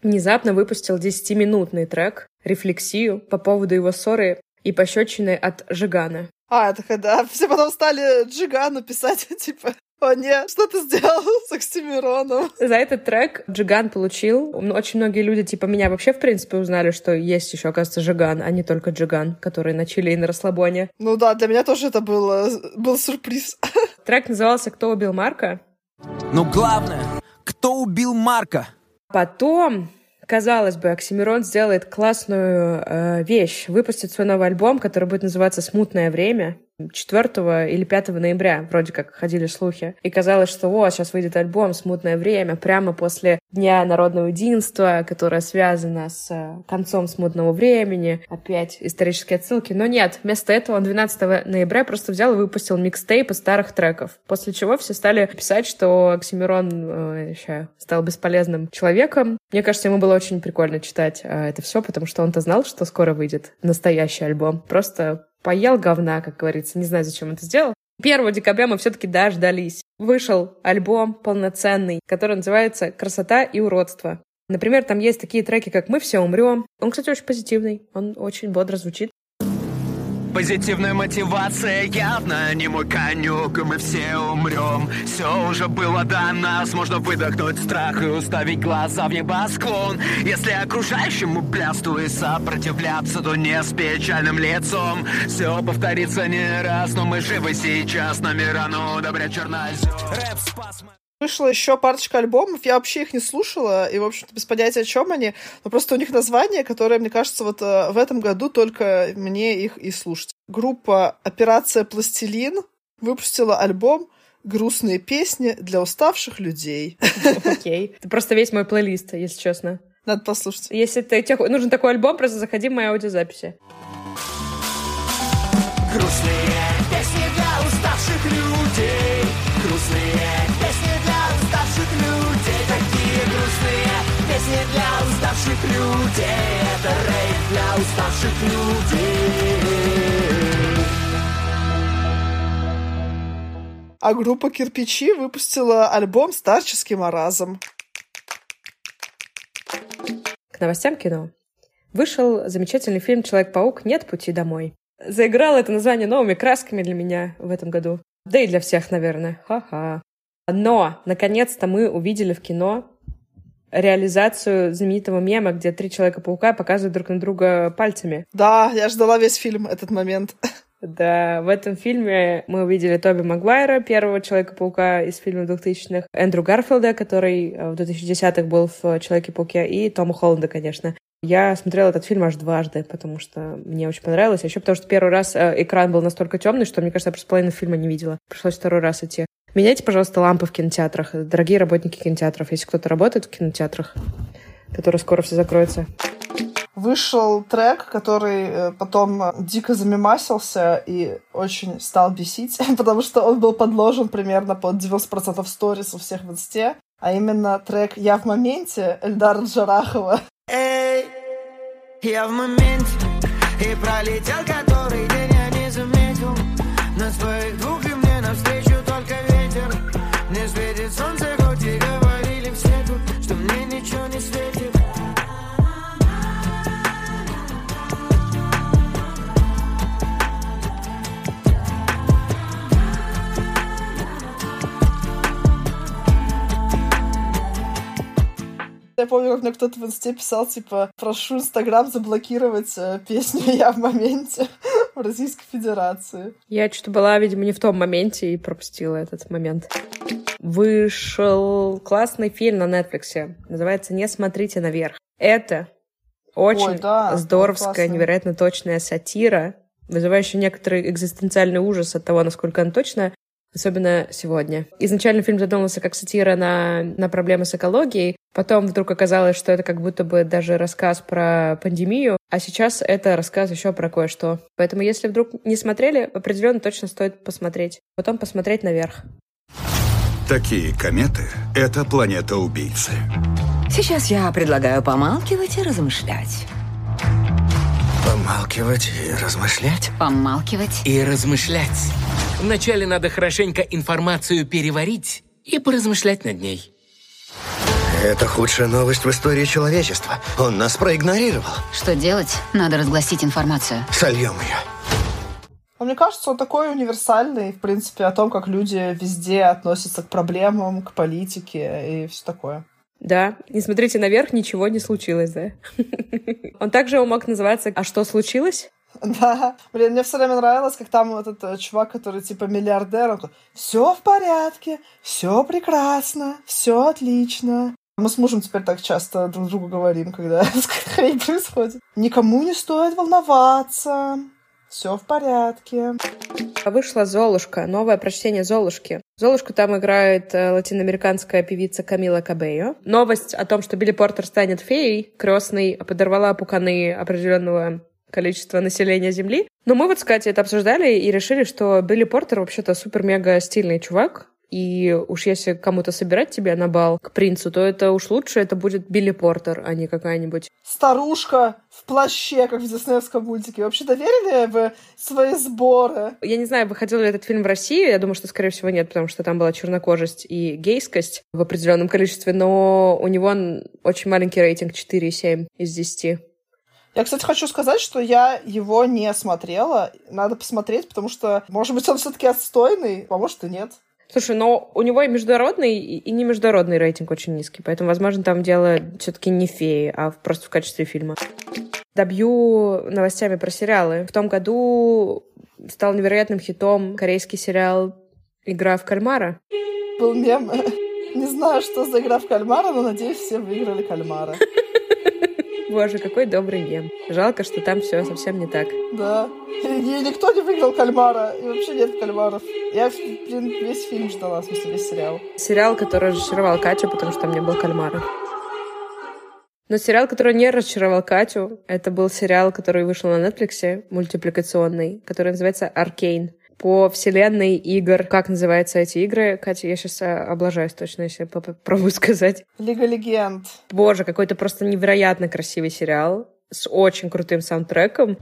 внезапно выпустил 10-минутный трек «Рефлексию» по поводу его ссоры и пощечины от Жигана. А, это когда все потом стали Жигану писать, типа... О нет, что ты сделал с Оксимироном? За этот трек Жиган получил. Очень многие люди, типа меня, вообще, в принципе, узнали, что есть еще, оказывается, Жиган, а не только Жиган, который на чиле и на расслабоне. Ну да, для меня тоже это был сюрприз. Трек назывался «Кто убил Марка?». Но главное, кто убил Марка? Потом... Казалось бы, Оксимирон сделает классную вещь, выпустит свой новый альбом, который будет называться «Смутное время», 4 или 5 ноября, вроде как ходили слухи. И казалось, что вот, сейчас выйдет альбом «Смутное время», прямо после Дня народного единства, которое связано с концом смутного времени, опять исторические отсылки. Но нет, вместо этого он 12 ноября просто взял и выпустил микстейп из старых треков, после чего все стали писать, что Оксимирон еще стал бесполезным человеком. Мне кажется, ему было очень прикольно читать это все, потому что он-то знал, что скоро выйдет настоящий альбом. Просто поел говна, как говорится. Не знаю, зачем это сделал. 1 декабря мы все-таки дождались. Вышел альбом полноценный, который называется «Красота и уродство». Например, там есть такие треки, как «Мы все умрем». Он, кстати, очень позитивный. Он очень бодро звучит. Позитивная мотивация явно не мой конек, и мы все умрем. Все уже было до нас, можно выдохнуть страх и уставить глаза в небосклон. Если окружающему плясту и сопротивляться, то не с печальным лицом. Все повторится не раз, но мы живы сейчас, нами рано добря чернозем. Рэп спас... Вышла еще парочка альбомов, я вообще их не слушала, и, в общем-то, без понятия, о чем они, но просто у них название, которое, мне кажется, вот в этом году только мне их и слушать. Группа «Операция Пластилин» выпустила альбом «Грустные песни для уставших людей». Окей. Это просто весь мой плейлист, если честно. Надо послушать. Если тебе нужен такой альбом, просто заходи в мои аудиозаписи. Грустные песни для уставших людей. Грустные песни для уставших людей. Такие грустные песни для уставших людей. Это рейв для уставших людей. А группа «Кирпичи» выпустила альбом «Старческий маразм». К новостям кино. Вышел замечательный фильм «Человек-паук. Нет пути домой». Заиграло это название новыми красками для меня в этом году. Да и для всех, наверное. Ха-ха. Но, наконец-то, мы увидели в кино реализацию знаменитого мема, где 3 Человека-паука показывают друг на друга пальцами. Да, я ждала весь фильм этот момент. Да, в этом фильме мы увидели Тоби Магуайра, первого Человека-паука из фильмов 2000-х, Эндрю Гарфилда, который в 2010-х был в Человеке-пауке, и Тома Холланда, конечно. Я смотрела этот фильм аж 2-ды, потому что мне очень понравилось. А еще потому, что первый раз экран был настолько темный, что, мне кажется, я просто половину фильма не видела. Пришлось 2 раз идти. Меняйте, пожалуйста, лампы в кинотеатрах. Дорогие работники кинотеатров, если кто-то работает в кинотеатрах, который скоро все закроется. Вышел трек, который потом дико замемасился и очень стал бесить, потому что он был подложен примерно под 90% сторис у всех в инсте. А именно трек «Я в моменте» Эльдара Джарахова. Эй, я в моменте, и пролетел который день, я не заметил. На своих двух и мне навстречу только ветер. Мне светит солнце, хоть и говорили все тут, что мне ничего не светит. Я помню, как мне кто-то в инсте писал, типа, прошу Инстаграм заблокировать песню «Я в моменте» в Российской Федерации. Я что-то была, видимо, не в том моменте и пропустила этот момент. Вышел классный фильм на Netflix. Называется «Не смотрите наверх». Это очень здоровская, невероятно точная сатира, вызывающая некоторый экзистенциальный ужас от того, насколько она точная, особенно сегодня. Изначально фильм задумывался как сатира на проблемы с экологией, потом вдруг оказалось, что это как будто бы даже рассказ про пандемию, а сейчас это рассказ еще про кое-что. Поэтому если вдруг не смотрели, определенно точно стоит посмотреть. Потом посмотреть наверх. Такие кометы — это планета-убийцы. Сейчас я предлагаю помалкивать и размышлять. Помалкивать и размышлять? Помалкивать и размышлять. Вначале надо хорошенько информацию переварить и поразмышлять над ней. Это худшая новость в истории человечества. Он нас проигнорировал. Что делать? Надо разгласить информацию. Сольем ее. А мне кажется, он такой универсальный, в принципе, о том, как люди везде относятся к проблемам, к политике и все такое. Да, не смотрите наверх, ничего не случилось, да? Он также мог называться «А что случилось?» Да, блин, мне все время нравилось, как там вот этот чувак, который типа миллиардер, он такой: все в порядке, все прекрасно, все отлично. Мы с мужем теперь так часто друг другу говорим, когда хрень происходит. Никому не стоит волноваться, все в порядке. Вышла «Золушка», новое прочтение «Золушки». «Золушку» там играет латиноамериканская певица Камила Кабейо. Новость о том, что Билли Портер станет феей крестной, подорвала пуканы определенного количество населения Земли. Но мы вот с Катей это обсуждали и решили, что Билли Портер вообще-то супер-мега стильный чувак. И уж если кому-то собирать тебя на бал к принцу, то это уж лучше это будет Билли Портер, а не какая-нибудь старушка в плаще, как в диснеевском мультике. Вообще-то верили бы свои сборы? Я не знаю, выходил ли этот фильм в России. Я думаю, что, скорее всего, нет, потому что там была чернокожесть и гейскость в определенном количестве. Но у него очень маленький рейтинг, 4,7 из 10. Я, кстати, хочу сказать, что я его не смотрела. Надо посмотреть, потому что, может быть, он все-таки отстойный, а может и нет. Слушай, но у него и международный, и не международный рейтинг очень низкий, поэтому, возможно, там дело все-таки не феи, а просто в качестве фильма. Добью новостями про сериалы. В том году стал невероятным хитом корейский сериал «Игра в кальмара». Был мем. Не знаю, что за «Игра в кальмара», но, надеюсь, все выиграли кальмара. Боже, какой добрый мем. Жалко, что там все совсем не так. Да. И никто не выиграл кальмара. И вообще нет кальмаров. Я, блин, весь фильм ждала, в смысле, весь сериал. Сериал, который разочаровал Катю, потому что там не было кальмара. Но сериал, который не разочаровал Катю, это был сериал, который вышел на Netflix, мультипликационный, который называется «Аркейн». По вселенной игр. Как называются эти игры? Катя, я сейчас облажаюсь точно, если попробую сказать. «Лига легенд». Боже, какой-то просто невероятно красивый сериал с очень крутым саундтреком.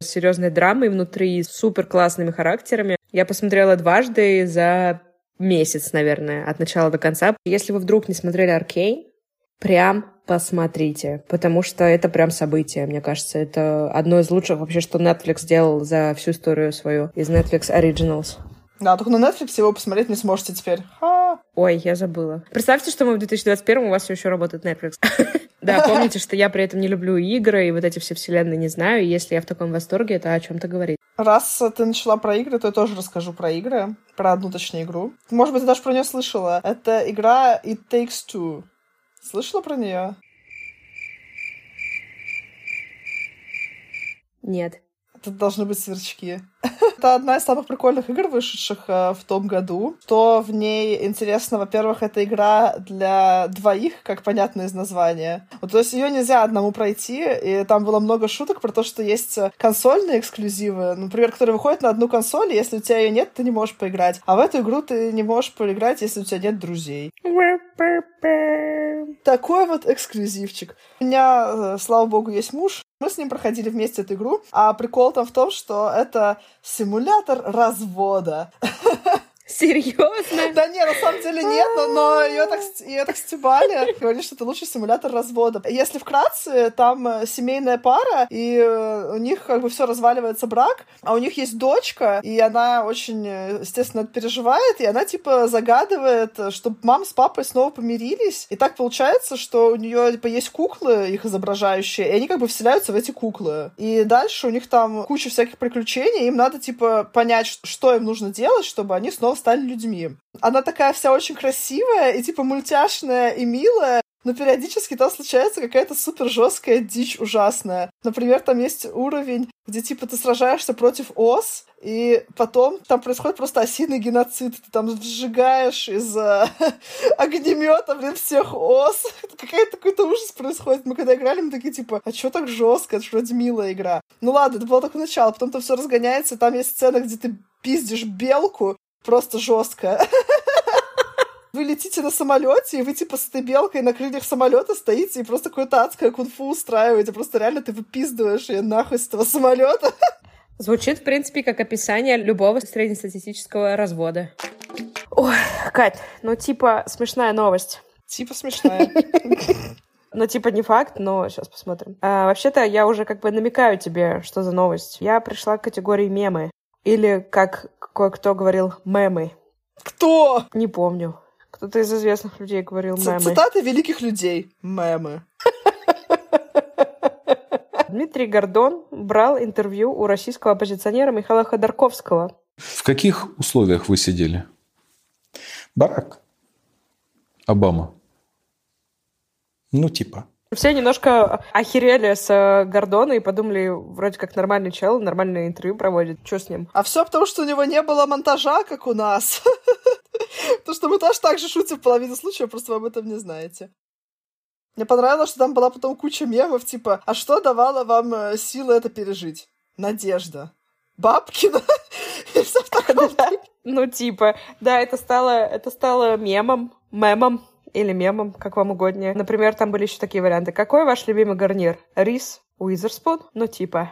Серьезной драмой внутри, с супер классными характерами. Я посмотрела дважды за месяц, наверное, от начала до конца. Если вы вдруг не смотрели «Аркейн», прям посмотрите, потому что это прям событие, мне кажется. Это одно из лучших вообще, что Netflix сделал за всю историю свою из Netflix Originals. Да, только на Netflix его посмотреть не сможете теперь. Ой, я забыла. Представьте, что мы в 2021-м, у вас все еще работает Netflix. Да, помните, что я при этом не люблю игры, и вот эти все вселенные не знаю, и если я в таком восторге, это о чем-то говорит. Раз ты начала про игры, то я тоже расскажу про игры, про одну, точнее, игру. Может быть, ты даже про нее слышала. Это игра It Takes Two. Слышала про нее? Нет. Тут должны быть сверчки. Это одна из самых прикольных игр, вышедших в том году. Что в ней интересно, во-первых, это игра для двоих, как понятно из названия. Вот, то есть ее нельзя одному пройти, и там было много шуток про то, что есть консольные эксклюзивы, например, которые выходят на одну консоль, и если у тебя ее нет, ты не можешь поиграть. А в эту игру ты не можешь поиграть, если у тебя нет друзей. Такой вот эксклюзивчик. У меня, слава богу, есть муж. Мы с ним проходили вместе эту игру, а прикол там в том, что это симулятор развода. Серьезно? Да нет, на самом деле нет, но ее так стебали. Говорили, что это лучший симулятор развода. Если вкратце, там семейная пара, и у них как бы все разваливается брак, а у них есть дочка, и она очень, естественно, переживает, и она типа загадывает, чтобы мама с папой снова помирились. И так получается, что у нее типа есть куклы, их изображающие, и они как бы вселяются в эти куклы. И дальше у них там куча всяких приключений, им надо типа понять, что им нужно делать, чтобы они снова стали людьми. Она такая вся очень красивая и типа мультяшная и милая, но периодически там случается какая-то супер жесткая дичь ужасная. Например, там есть уровень, где типа ты сражаешься против ос, и потом там происходит просто осиный геноцид. Ты там сжигаешь из огнемета, блин, всех ос. Какой-то ужас происходит. Мы когда играли, мы такие типа, а чё так жестко? Это же вроде милая игра. Ну ладно, это было только начало. Потом там все разгоняется, и там есть сцена, где ты пиздишь белку, просто жестко. Вы летите на самолете, и вы типа с этой белкой на крыльях самолета стоите и просто какое-то адское кунг-фу устраиваете. Просто реально ты выпиздываешь ее нахуй с этого самолета. Звучит, в принципе, как описание любого среднестатистического развода. Ой, Кать, ну типа смешная новость. Типа смешная. Ну, типа, не факт, но сейчас посмотрим. Вообще-то я уже как бы намекаю тебе, что за новость. Я пришла к категории мемы. Или, как кое-кто говорил, мемы. Кто? Не помню. Кто-то из известных людей говорил мемы. Цитаты великих людей. Мемы. Дмитрий Гордон брал интервью у российского оппозиционера Михаила Ходорковского. В каких условиях вы сидели? Барак. Обама. Ну, типа. Все немножко охерели с Гордона и подумали, вроде как нормальный чел, нормальное интервью проводит. Что с ним? А все потому, что у него не было монтажа, как у нас. Потому что мы тоже так же шутим в половине случаев, просто вы об этом не знаете. Мне понравилось, что там была потом куча мемов, типа, а что давало вам силы это пережить? Надежда. Бабкина. И все в таком духе. Ну, типа, да, это стало мемом. Или мемом, как вам угоднее. Например, там были еще такие варианты. Какой ваш любимый гарнир? Риз Уизерспун? Ну, типа.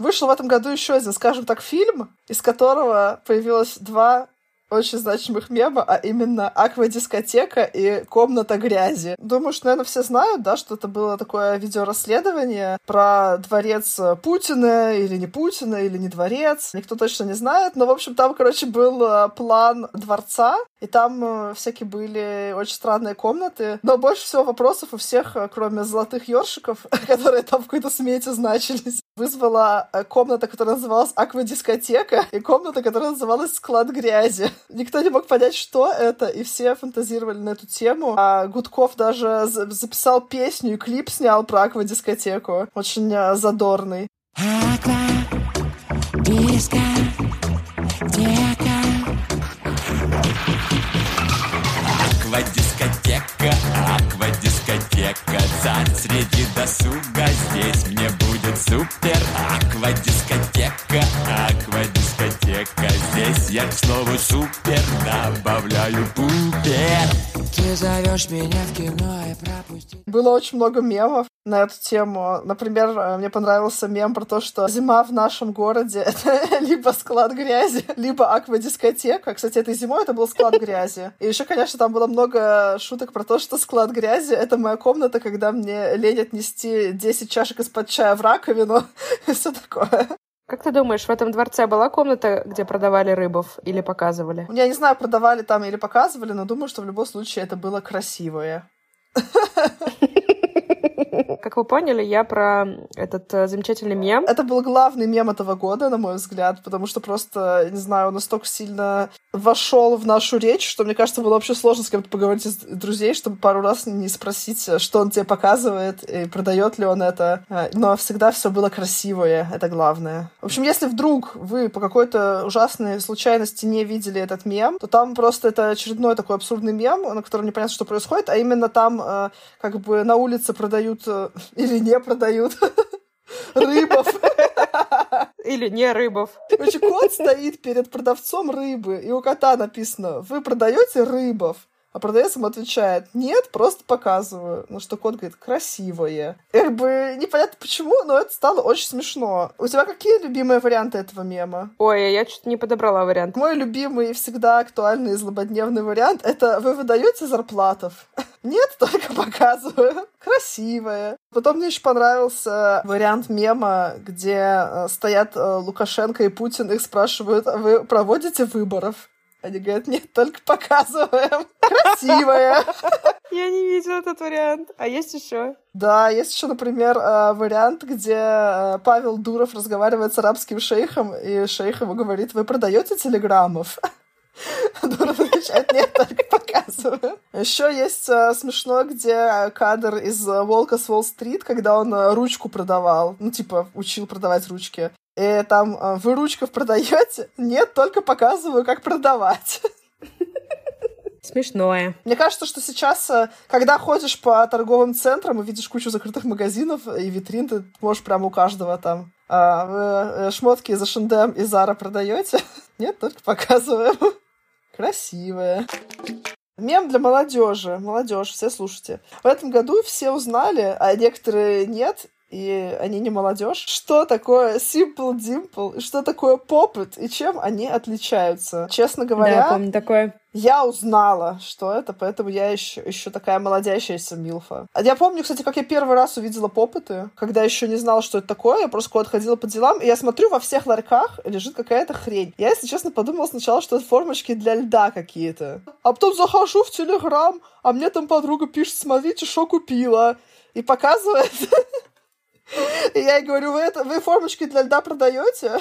Вышел в этом году еще один, скажем так, фильм, из которого появилось два очень значимых мема, а именно «Аквадискотека» и «Комната грязи». Думаю, что, наверное, все знают, да, что это было такое видеорасследование про дворец Путина, или не дворец. Никто точно не знает, но, в общем, там, короче, был план дворца, и там всякие были очень странные комнаты, но больше всего вопросов у всех, кроме золотых ёршиков, которые там в какой-то смете значились, вызвала комната, которая называлась «Аквадискотека», и комната, которая называлась «Склад грязи». Никто не мог понять, что это, и все фантазировали на эту тему. А Гудков даже записал песню и клип снял про аквадискотеку. Очень задорный. Аквадискотека, аквадискотека, царь среди досуга, здесь мне будет супер. Аквадискотека, аквадискотека, здесь я к слову супер добавляю пупер. Ты зовешь меня в кино и пропустить. Было очень много мемов на эту тему. Например, мне понравился мем про то, что зима в нашем городе — это либо склад грязи, либо аквадискотека. Кстати, этой зимой это был склад грязи. И еще, конечно, там было много шуток про то, что склад грязи — это моя комната, когда мне лень отнести 10 чашек из-под чая в раковину и все такое. Как ты думаешь, в этом дворце была комната, где продавали рыбов или показывали? Я не знаю, продавали там или показывали, но думаю, что в любом случае это было красивое. Как вы поняли, я про этот замечательный мем. Это был главный мем этого года, на мой взгляд, потому что просто, не знаю, он настолько сильно вошел в нашу речь, что, мне кажется, было вообще сложно с кем-то поговорить из друзей, чтобы пару раз не спросить, что он тебе показывает и продает ли он это. Но всегда все было красивое, это главное. В общем, если вдруг вы по какой-то ужасной случайности не видели этот мем, то там просто это очередной такой абсурдный мем, на котором непонятно, что происходит, а именно там как бы на улице продают или не продают рыбов. Или не рыбов. Короче, кот стоит перед продавцом рыбы, и у кота написано: «Вы продаете рыбов?» А продавец ему отвечает: «Нет, просто показываю». На что кот говорит: «Красивое». Как бы непонятно почему, но это стало очень смешно. У тебя какие любимые варианты этого мема? Ой, я что-то не подобрала вариант. Мой любимый и всегда актуальный злободневный вариант — это «Вы выдаете зарплатов?» «Нет, только показываю». «Красивое». Потом мне еще понравился вариант мема, где стоят Лукашенко и Путин, их спрашивают: «Вы проводите выборов?» Они говорят: «Нет, только показываем». «Красивая». Я не видела этот вариант. А есть еще? Да, есть еще, например, вариант, где Павел Дуров разговаривает с арабским шейхом, и шейх ему говорит: «Вы продаете телеграммов?» Дуров отвечает: «Нет, только показываю». Еще есть смешно, где кадр из «Волка с Уолл-стрит», когда он ручку продавал, ну, типа, учил продавать ручки. И там: «Вы ручков продаете?» «Нет, только показываю, как продавать». Смешное. Мне кажется, что сейчас, когда ходишь по торговым центрам и видишь кучу закрытых магазинов и витрин, ты можешь прямо у каждого там: «Вы шмотки из H&M и Zara продаете?» «Нет, только показываю». «Красивое». Мем для молодежи. Молодежь, все слушайте. В этом году все узнали, а некоторые нет, и они не молодежь, что такое Simple Dimple, что такое Pop-It, и чем они отличаются. Честно говоря, да, помню такое. Я узнала, что это, поэтому я еще такая молодящаяся милфа. Я помню, кстати, как я первый раз увидела Pop-It, когда еще не знала, что это такое, я просто куда-то ходила по делам, и я смотрю, во всех ларьках лежит какая-то хрень. Я, если честно, подумала сначала, что это формочки для льда какие-то. А потом захожу в Телеграм, а мне там подруга пишет: «Смотрите, что купила», и показывает. И я ей говорю: вы формочки для льда продаете?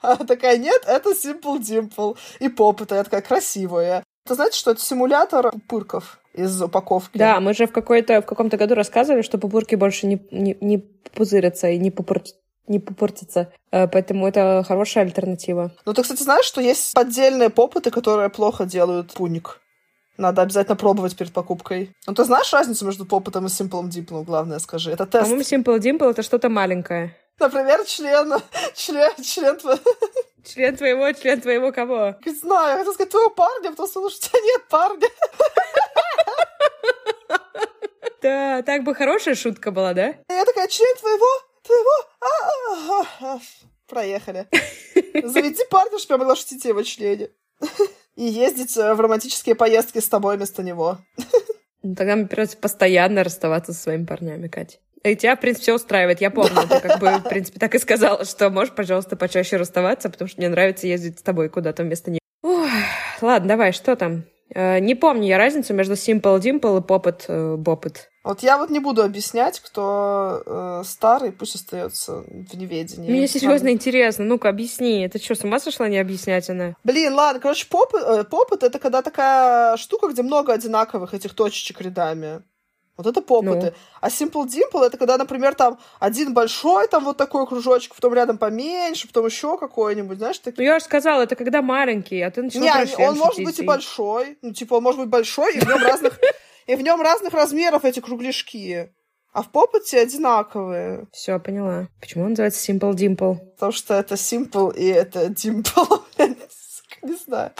Она такая: «Нет, это Simple Dimple и Pop-It». Я такая: «Красивая». Ты знаете, что это симулятор пупырков из упаковки? Да, мы же в каком-то году рассказывали, что пупырки больше не пузырятся и не попортится. Поэтому это хорошая альтернатива. Ну, ты, кстати, знаешь, что есть поддельные Pop-It, которые плохо делают пуник? Надо обязательно пробовать перед покупкой. Ну, ты знаешь разницу между Pop-It и Simple Dimple? Главное, скажи. Это тест. По-моему, Simple Dimple — это что-то маленькое. Например, член твоего кого? Не знаю, я хотела сказать твоего парня, потому что, слушай, у тебя нет парня. Да, так бы хорошая шутка была, да? Я такая: член твоего... Проехали. Заведи парня, чтобы я могла шутить о его члене. И ездить в романтические поездки с тобой вместо него. Тогда мне придется постоянно расставаться со своими парнями, Кать. И тебя, в принципе, все устраивает. Я помню, ты как бы, в принципе, так и сказала, что можешь, пожалуйста, почаще расставаться, потому что мне нравится ездить с тобой куда-то вместо него. Ох, ладно, давай, что там? Не помню я разницу между Simple Dimple и Pop-It. Вот я не буду объяснять, кто старый, пусть остается в неведении. Мне серьезно интересно, ну-ка объясни. Ты что, с ума сошла не объяснять она? Блин, ладно, короче, Pop-It — это когда такая штука, где много одинаковых этих точечек рядами. Вот это Pop-It. Ну. А Simple Dimple — это когда, например, там один большой, там вот такой кружочек, потом рядом поменьше, потом еще какой-нибудь, знаешь, такие. Ну, я же сказала, это когда маленький, а ты начинаешь... Не, он может быть и большой. Ну, типа, он может быть большой, и в нем разных размеров эти кругляшки. А в Pop-It одинаковые. Все, поняла. Почему он называется Simple Dimple? Потому что это Simple и это Dimple. Не знаю.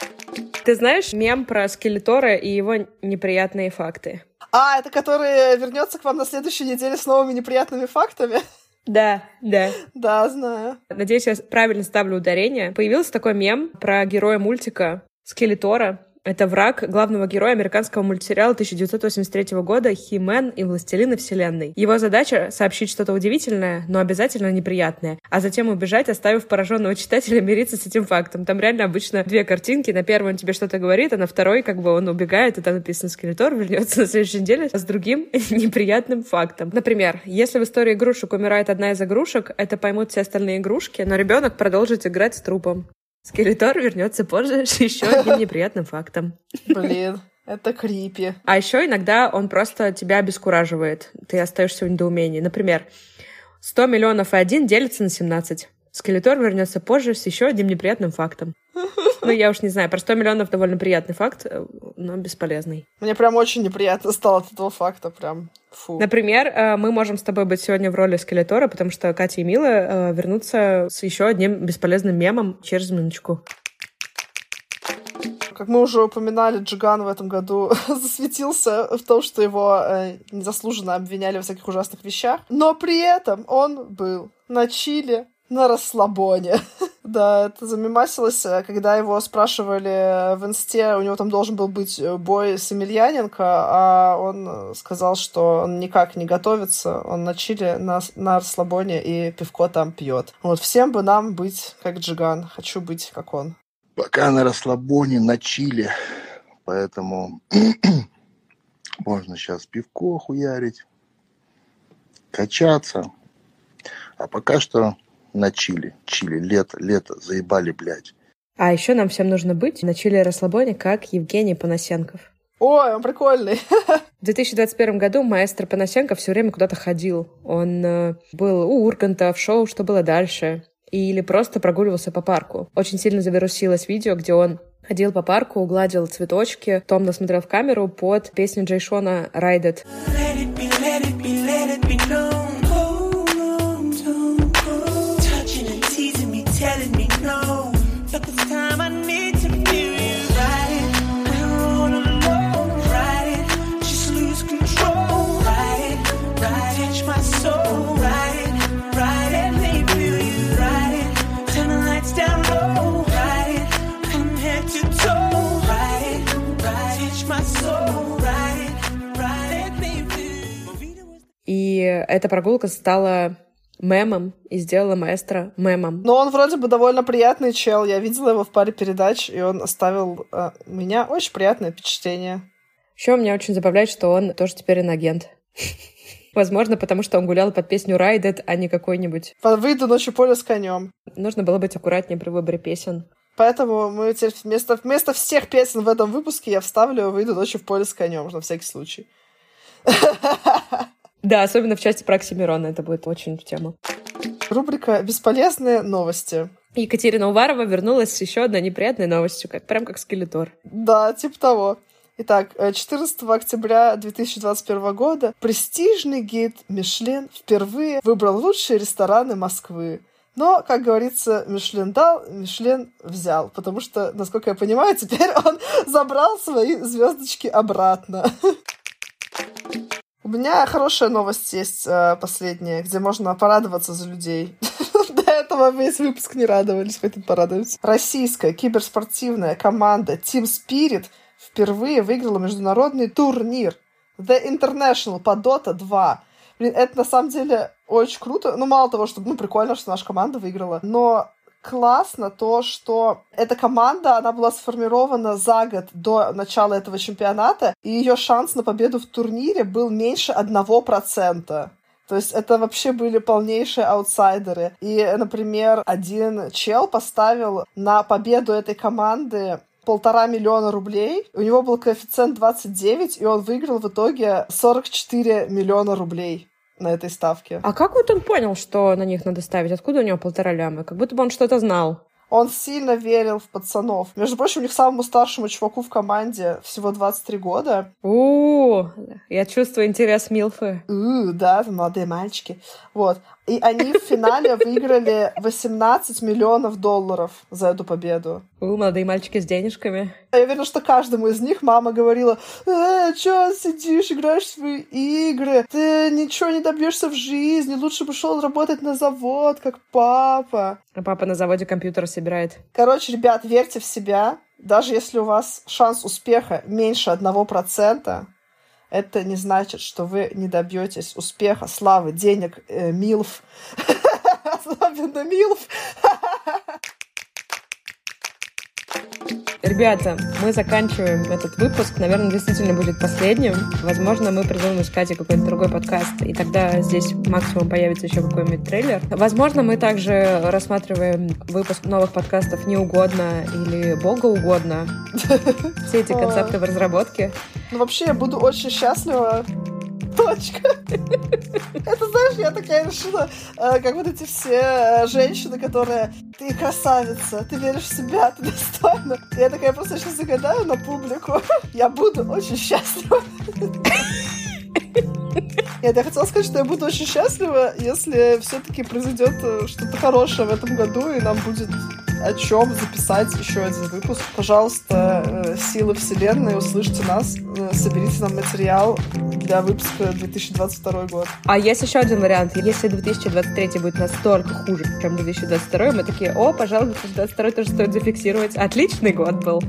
Ты знаешь мем про Скелетора и его неприятные факты? А, это который вернется к вам на следующей неделе с новыми неприятными фактами? Да. Да, знаю. Надеюсь, я правильно ставлю ударение. Появился такой мем про героя мультика Скелетора Это враг главного героя американского мультсериала 1983 года «Хи-Мэн и Властелины Вселенной». Его задача — сообщить что-то удивительное, но обязательно неприятное, а затем убежать, оставив пораженного читателя мириться с этим фактом. Там реально обычно две картинки. На первой он тебе что-то говорит, а на второй как бы он убегает, и там написано «Скелетор вернется на следующей неделе с другим неприятным фактом». Например, если в истории игрушек умирает одна из игрушек, это поймут все остальные игрушки, но ребенок продолжит играть с трупом. Скелетор вернется позже с еще одним неприятным фактом. Блин, это крипи. А еще иногда он просто тебя обескураживает. Ты остаешься в недоумении. Например, 100 миллионов и 1 делится на 17. Скелетор вернется позже с еще одним неприятным фактом. Ну, я уж не знаю, про 100 миллионов довольно приятный факт, но бесполезный. Мне прям очень неприятно стало от этого факта, прям фу. Например, мы можем с тобой быть сегодня в роли Скелетора, потому что Катя и Мила вернутся с еще одним бесполезным мемом через минуточку. Как мы уже упоминали, Жиган в этом году засветился в том, что его незаслуженно обвиняли во всяких ужасных вещах, но при этом он был на чиле, на расслабоне. Да, это замемасилось, когда его спрашивали в инсте, у него там должен был быть бой с Емельяненко, а он сказал, что он никак не готовится, он на чиле, на расслабоне и пивко там пьет. Вот, всем бы нам быть как Жиган, хочу быть как он. Пока на расслабоне, на чиле, поэтому можно сейчас пивко хуярить, качаться, а пока что... На чили. Чили. Лето. Заебали, блядь. А еще нам всем нужно быть на чили расслабоне, как Евгений Понасенков. Ой, он прикольный. В 2021 году маэстро Понасенков все время куда-то ходил. Он был у Урганта в шоу «Что было дальше?» или просто прогуливался по парку. Очень сильно завирусилось видео, где он ходил по парку, гладил цветочки, томно смотрел в камеру под песню Джейшона «Ride It». И эта прогулка стала мемом и сделала маэстро мемом. Но он вроде бы довольно приятный чел. Я видела его в паре передач, и он оставил у меня очень приятное впечатление. Еще меня очень забавляет, что он тоже теперь иноагент. Возможно, потому что он гулял под песню «Ride It», а не какой-нибудь «Выйду ночью поле с конем». Нужно было быть аккуратнее при выборе песен. Поэтому мы теперь вместо всех песен в этом выпуске я вставлю «Выйду ночью в поле с конем», на всякий случай. Да, особенно в части про Оксимирона это будет очень в тему. Рубрика «Бесполезные новости». Екатерина Уварова вернулась с еще одной неприятной новостью, прям как Скелетор. Да, типа того. Итак, 14 октября 2021 года престижный гид «Мишлен» впервые выбрал лучшие рестораны Москвы. Но, как говорится, Мишлен дал, Мишлен взял. Потому что, насколько я понимаю, теперь он забрал свои звездочки обратно. У меня хорошая новость есть последняя, где можно порадоваться за людей. До этого весь выпуск не радовались, поэтому порадуемся. Российская киберспортивная команда Team Spirit впервые выиграла международный турнир The International по Dota 2. Блин, это на самом деле очень круто. Ну, мало того, что прикольно, что наша команда выиграла, но классно то, что эта команда, она была сформирована за год до начала этого чемпионата, и ее шанс на победу в турнире был меньше 1%. То есть это вообще были полнейшие аутсайдеры. И, например, один чел поставил на победу этой команды 1,5 миллиона рублей. У него был коэффициент 29, и он выиграл в итоге 44 миллиона рублей на этой ставке. А как вот он понял, что на них надо ставить? Откуда у него 1,5 ляма? Как будто бы он что-то знал. Он сильно верил в пацанов. Между прочим, у них самому старшему чуваку в команде всего 23 года. У-у-у, я чувствую интерес Милфы. Да, молодые мальчики. Вот. И они в финале выиграли 18 миллионов долларов за эту победу. Молодые мальчики с денежками. Я уверена, что каждому из них мама говорила: чё сидишь, играешь в свои игры? Ты ничего не добьешься в жизни, лучше бы шел работать на завод, как папа. А папа на заводе компьютер собирает. Короче, ребят, верьте в себя. Даже если у вас шанс успеха меньше 1%, это не значит, что вы не добьетесь успеха, славы, денег, милф. Особенно милф. Ребята, мы заканчиваем этот выпуск. Наверное, действительно будет последним. Возможно, мы придумаем с Катей какой-то другой подкаст, и тогда здесь максимум появится еще какой-нибудь трейлер. Возможно, мы также рассматриваем выпуск новых подкастов «Неугодно» или «Богоугодно». Все эти концепты в разработке. Ну, вообще, я буду очень счастлива. Точка. Это, знаешь, я такая решила, как вот эти все женщины, которые: ты красавица, ты веришь в себя, ты достойна. Я такая просто сейчас загадаю на публику. Я буду очень счастлива. Нет, я хотела сказать, что я буду очень счастлива, если все-таки произойдет что-то хорошее в этом году, и нам будет о чем записать еще один выпуск. Пожалуйста, силы вселенной, услышьте нас, соберите нам материал для выпуска 2022 год. А есть еще один вариант. Если 2023 будет настолько хуже, чем 2022, мы такие: о, пожалуй, 2022 тоже стоит зафиксировать. Отличный год был.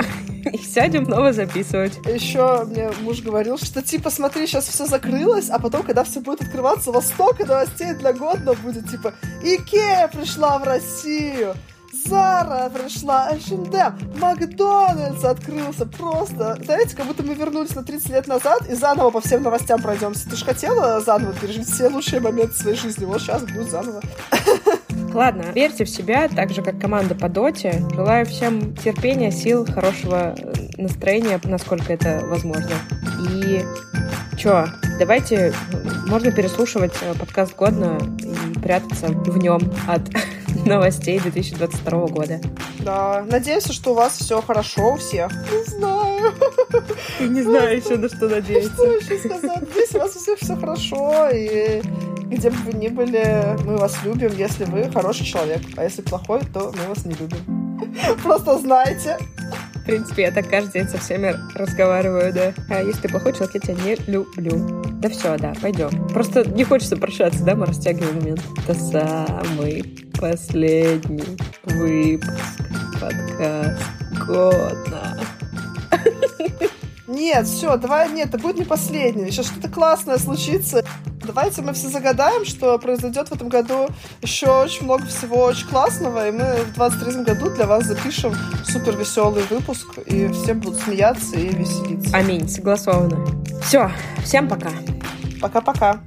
И сядем снова записывать. Еще мне муж говорил, что типа смотри, сейчас все закрылось, а потом, когда все будет открываться, у вас столько новостей для годно будет. Типа: Икея пришла в Россию, Зара пришла, H&M, Макдональдс открылся. Просто, знаете, как будто мы вернулись на 30 лет назад и заново по всем новостям пройдемся. Ты же хотела заново пережить все лучшие моменты своей жизни, вот сейчас будет заново. Ладно, верьте в себя, так же, как команда по доте. Желаю всем терпения, сил, хорошего настроения, насколько это возможно. И чё, давайте, можно переслушивать подкаст годно и прятаться в нем от новостей 2022 года. Да, надеемся, что у вас все хорошо у всех. Не знаю. Не знаю еще, на что надеяться. Что еще сказать? Надеюсь, у вас у всех все хорошо, и где бы вы ни были, мы вас любим, если вы хороший человек. А если плохой, то мы вас не любим. Просто знайте. В принципе, я так каждый день со всеми разговариваю, да. А если ты плохой человек, я тебя не люблю. Да все, да, пойдем. Просто не хочется прощаться, да, мы растягиваем момент. Это самый последний выпуск подкаст годно. Нет, все, давай, нет, это будет не последний. Сейчас что-то классное случится. Давайте мы все загадаем, что произойдет в этом году еще очень много всего очень классного, и мы в 23-м году для вас запишем супер веселый выпуск, и все будут смеяться и веселиться. Аминь, согласовано. Все, всем пока. Пока-пока.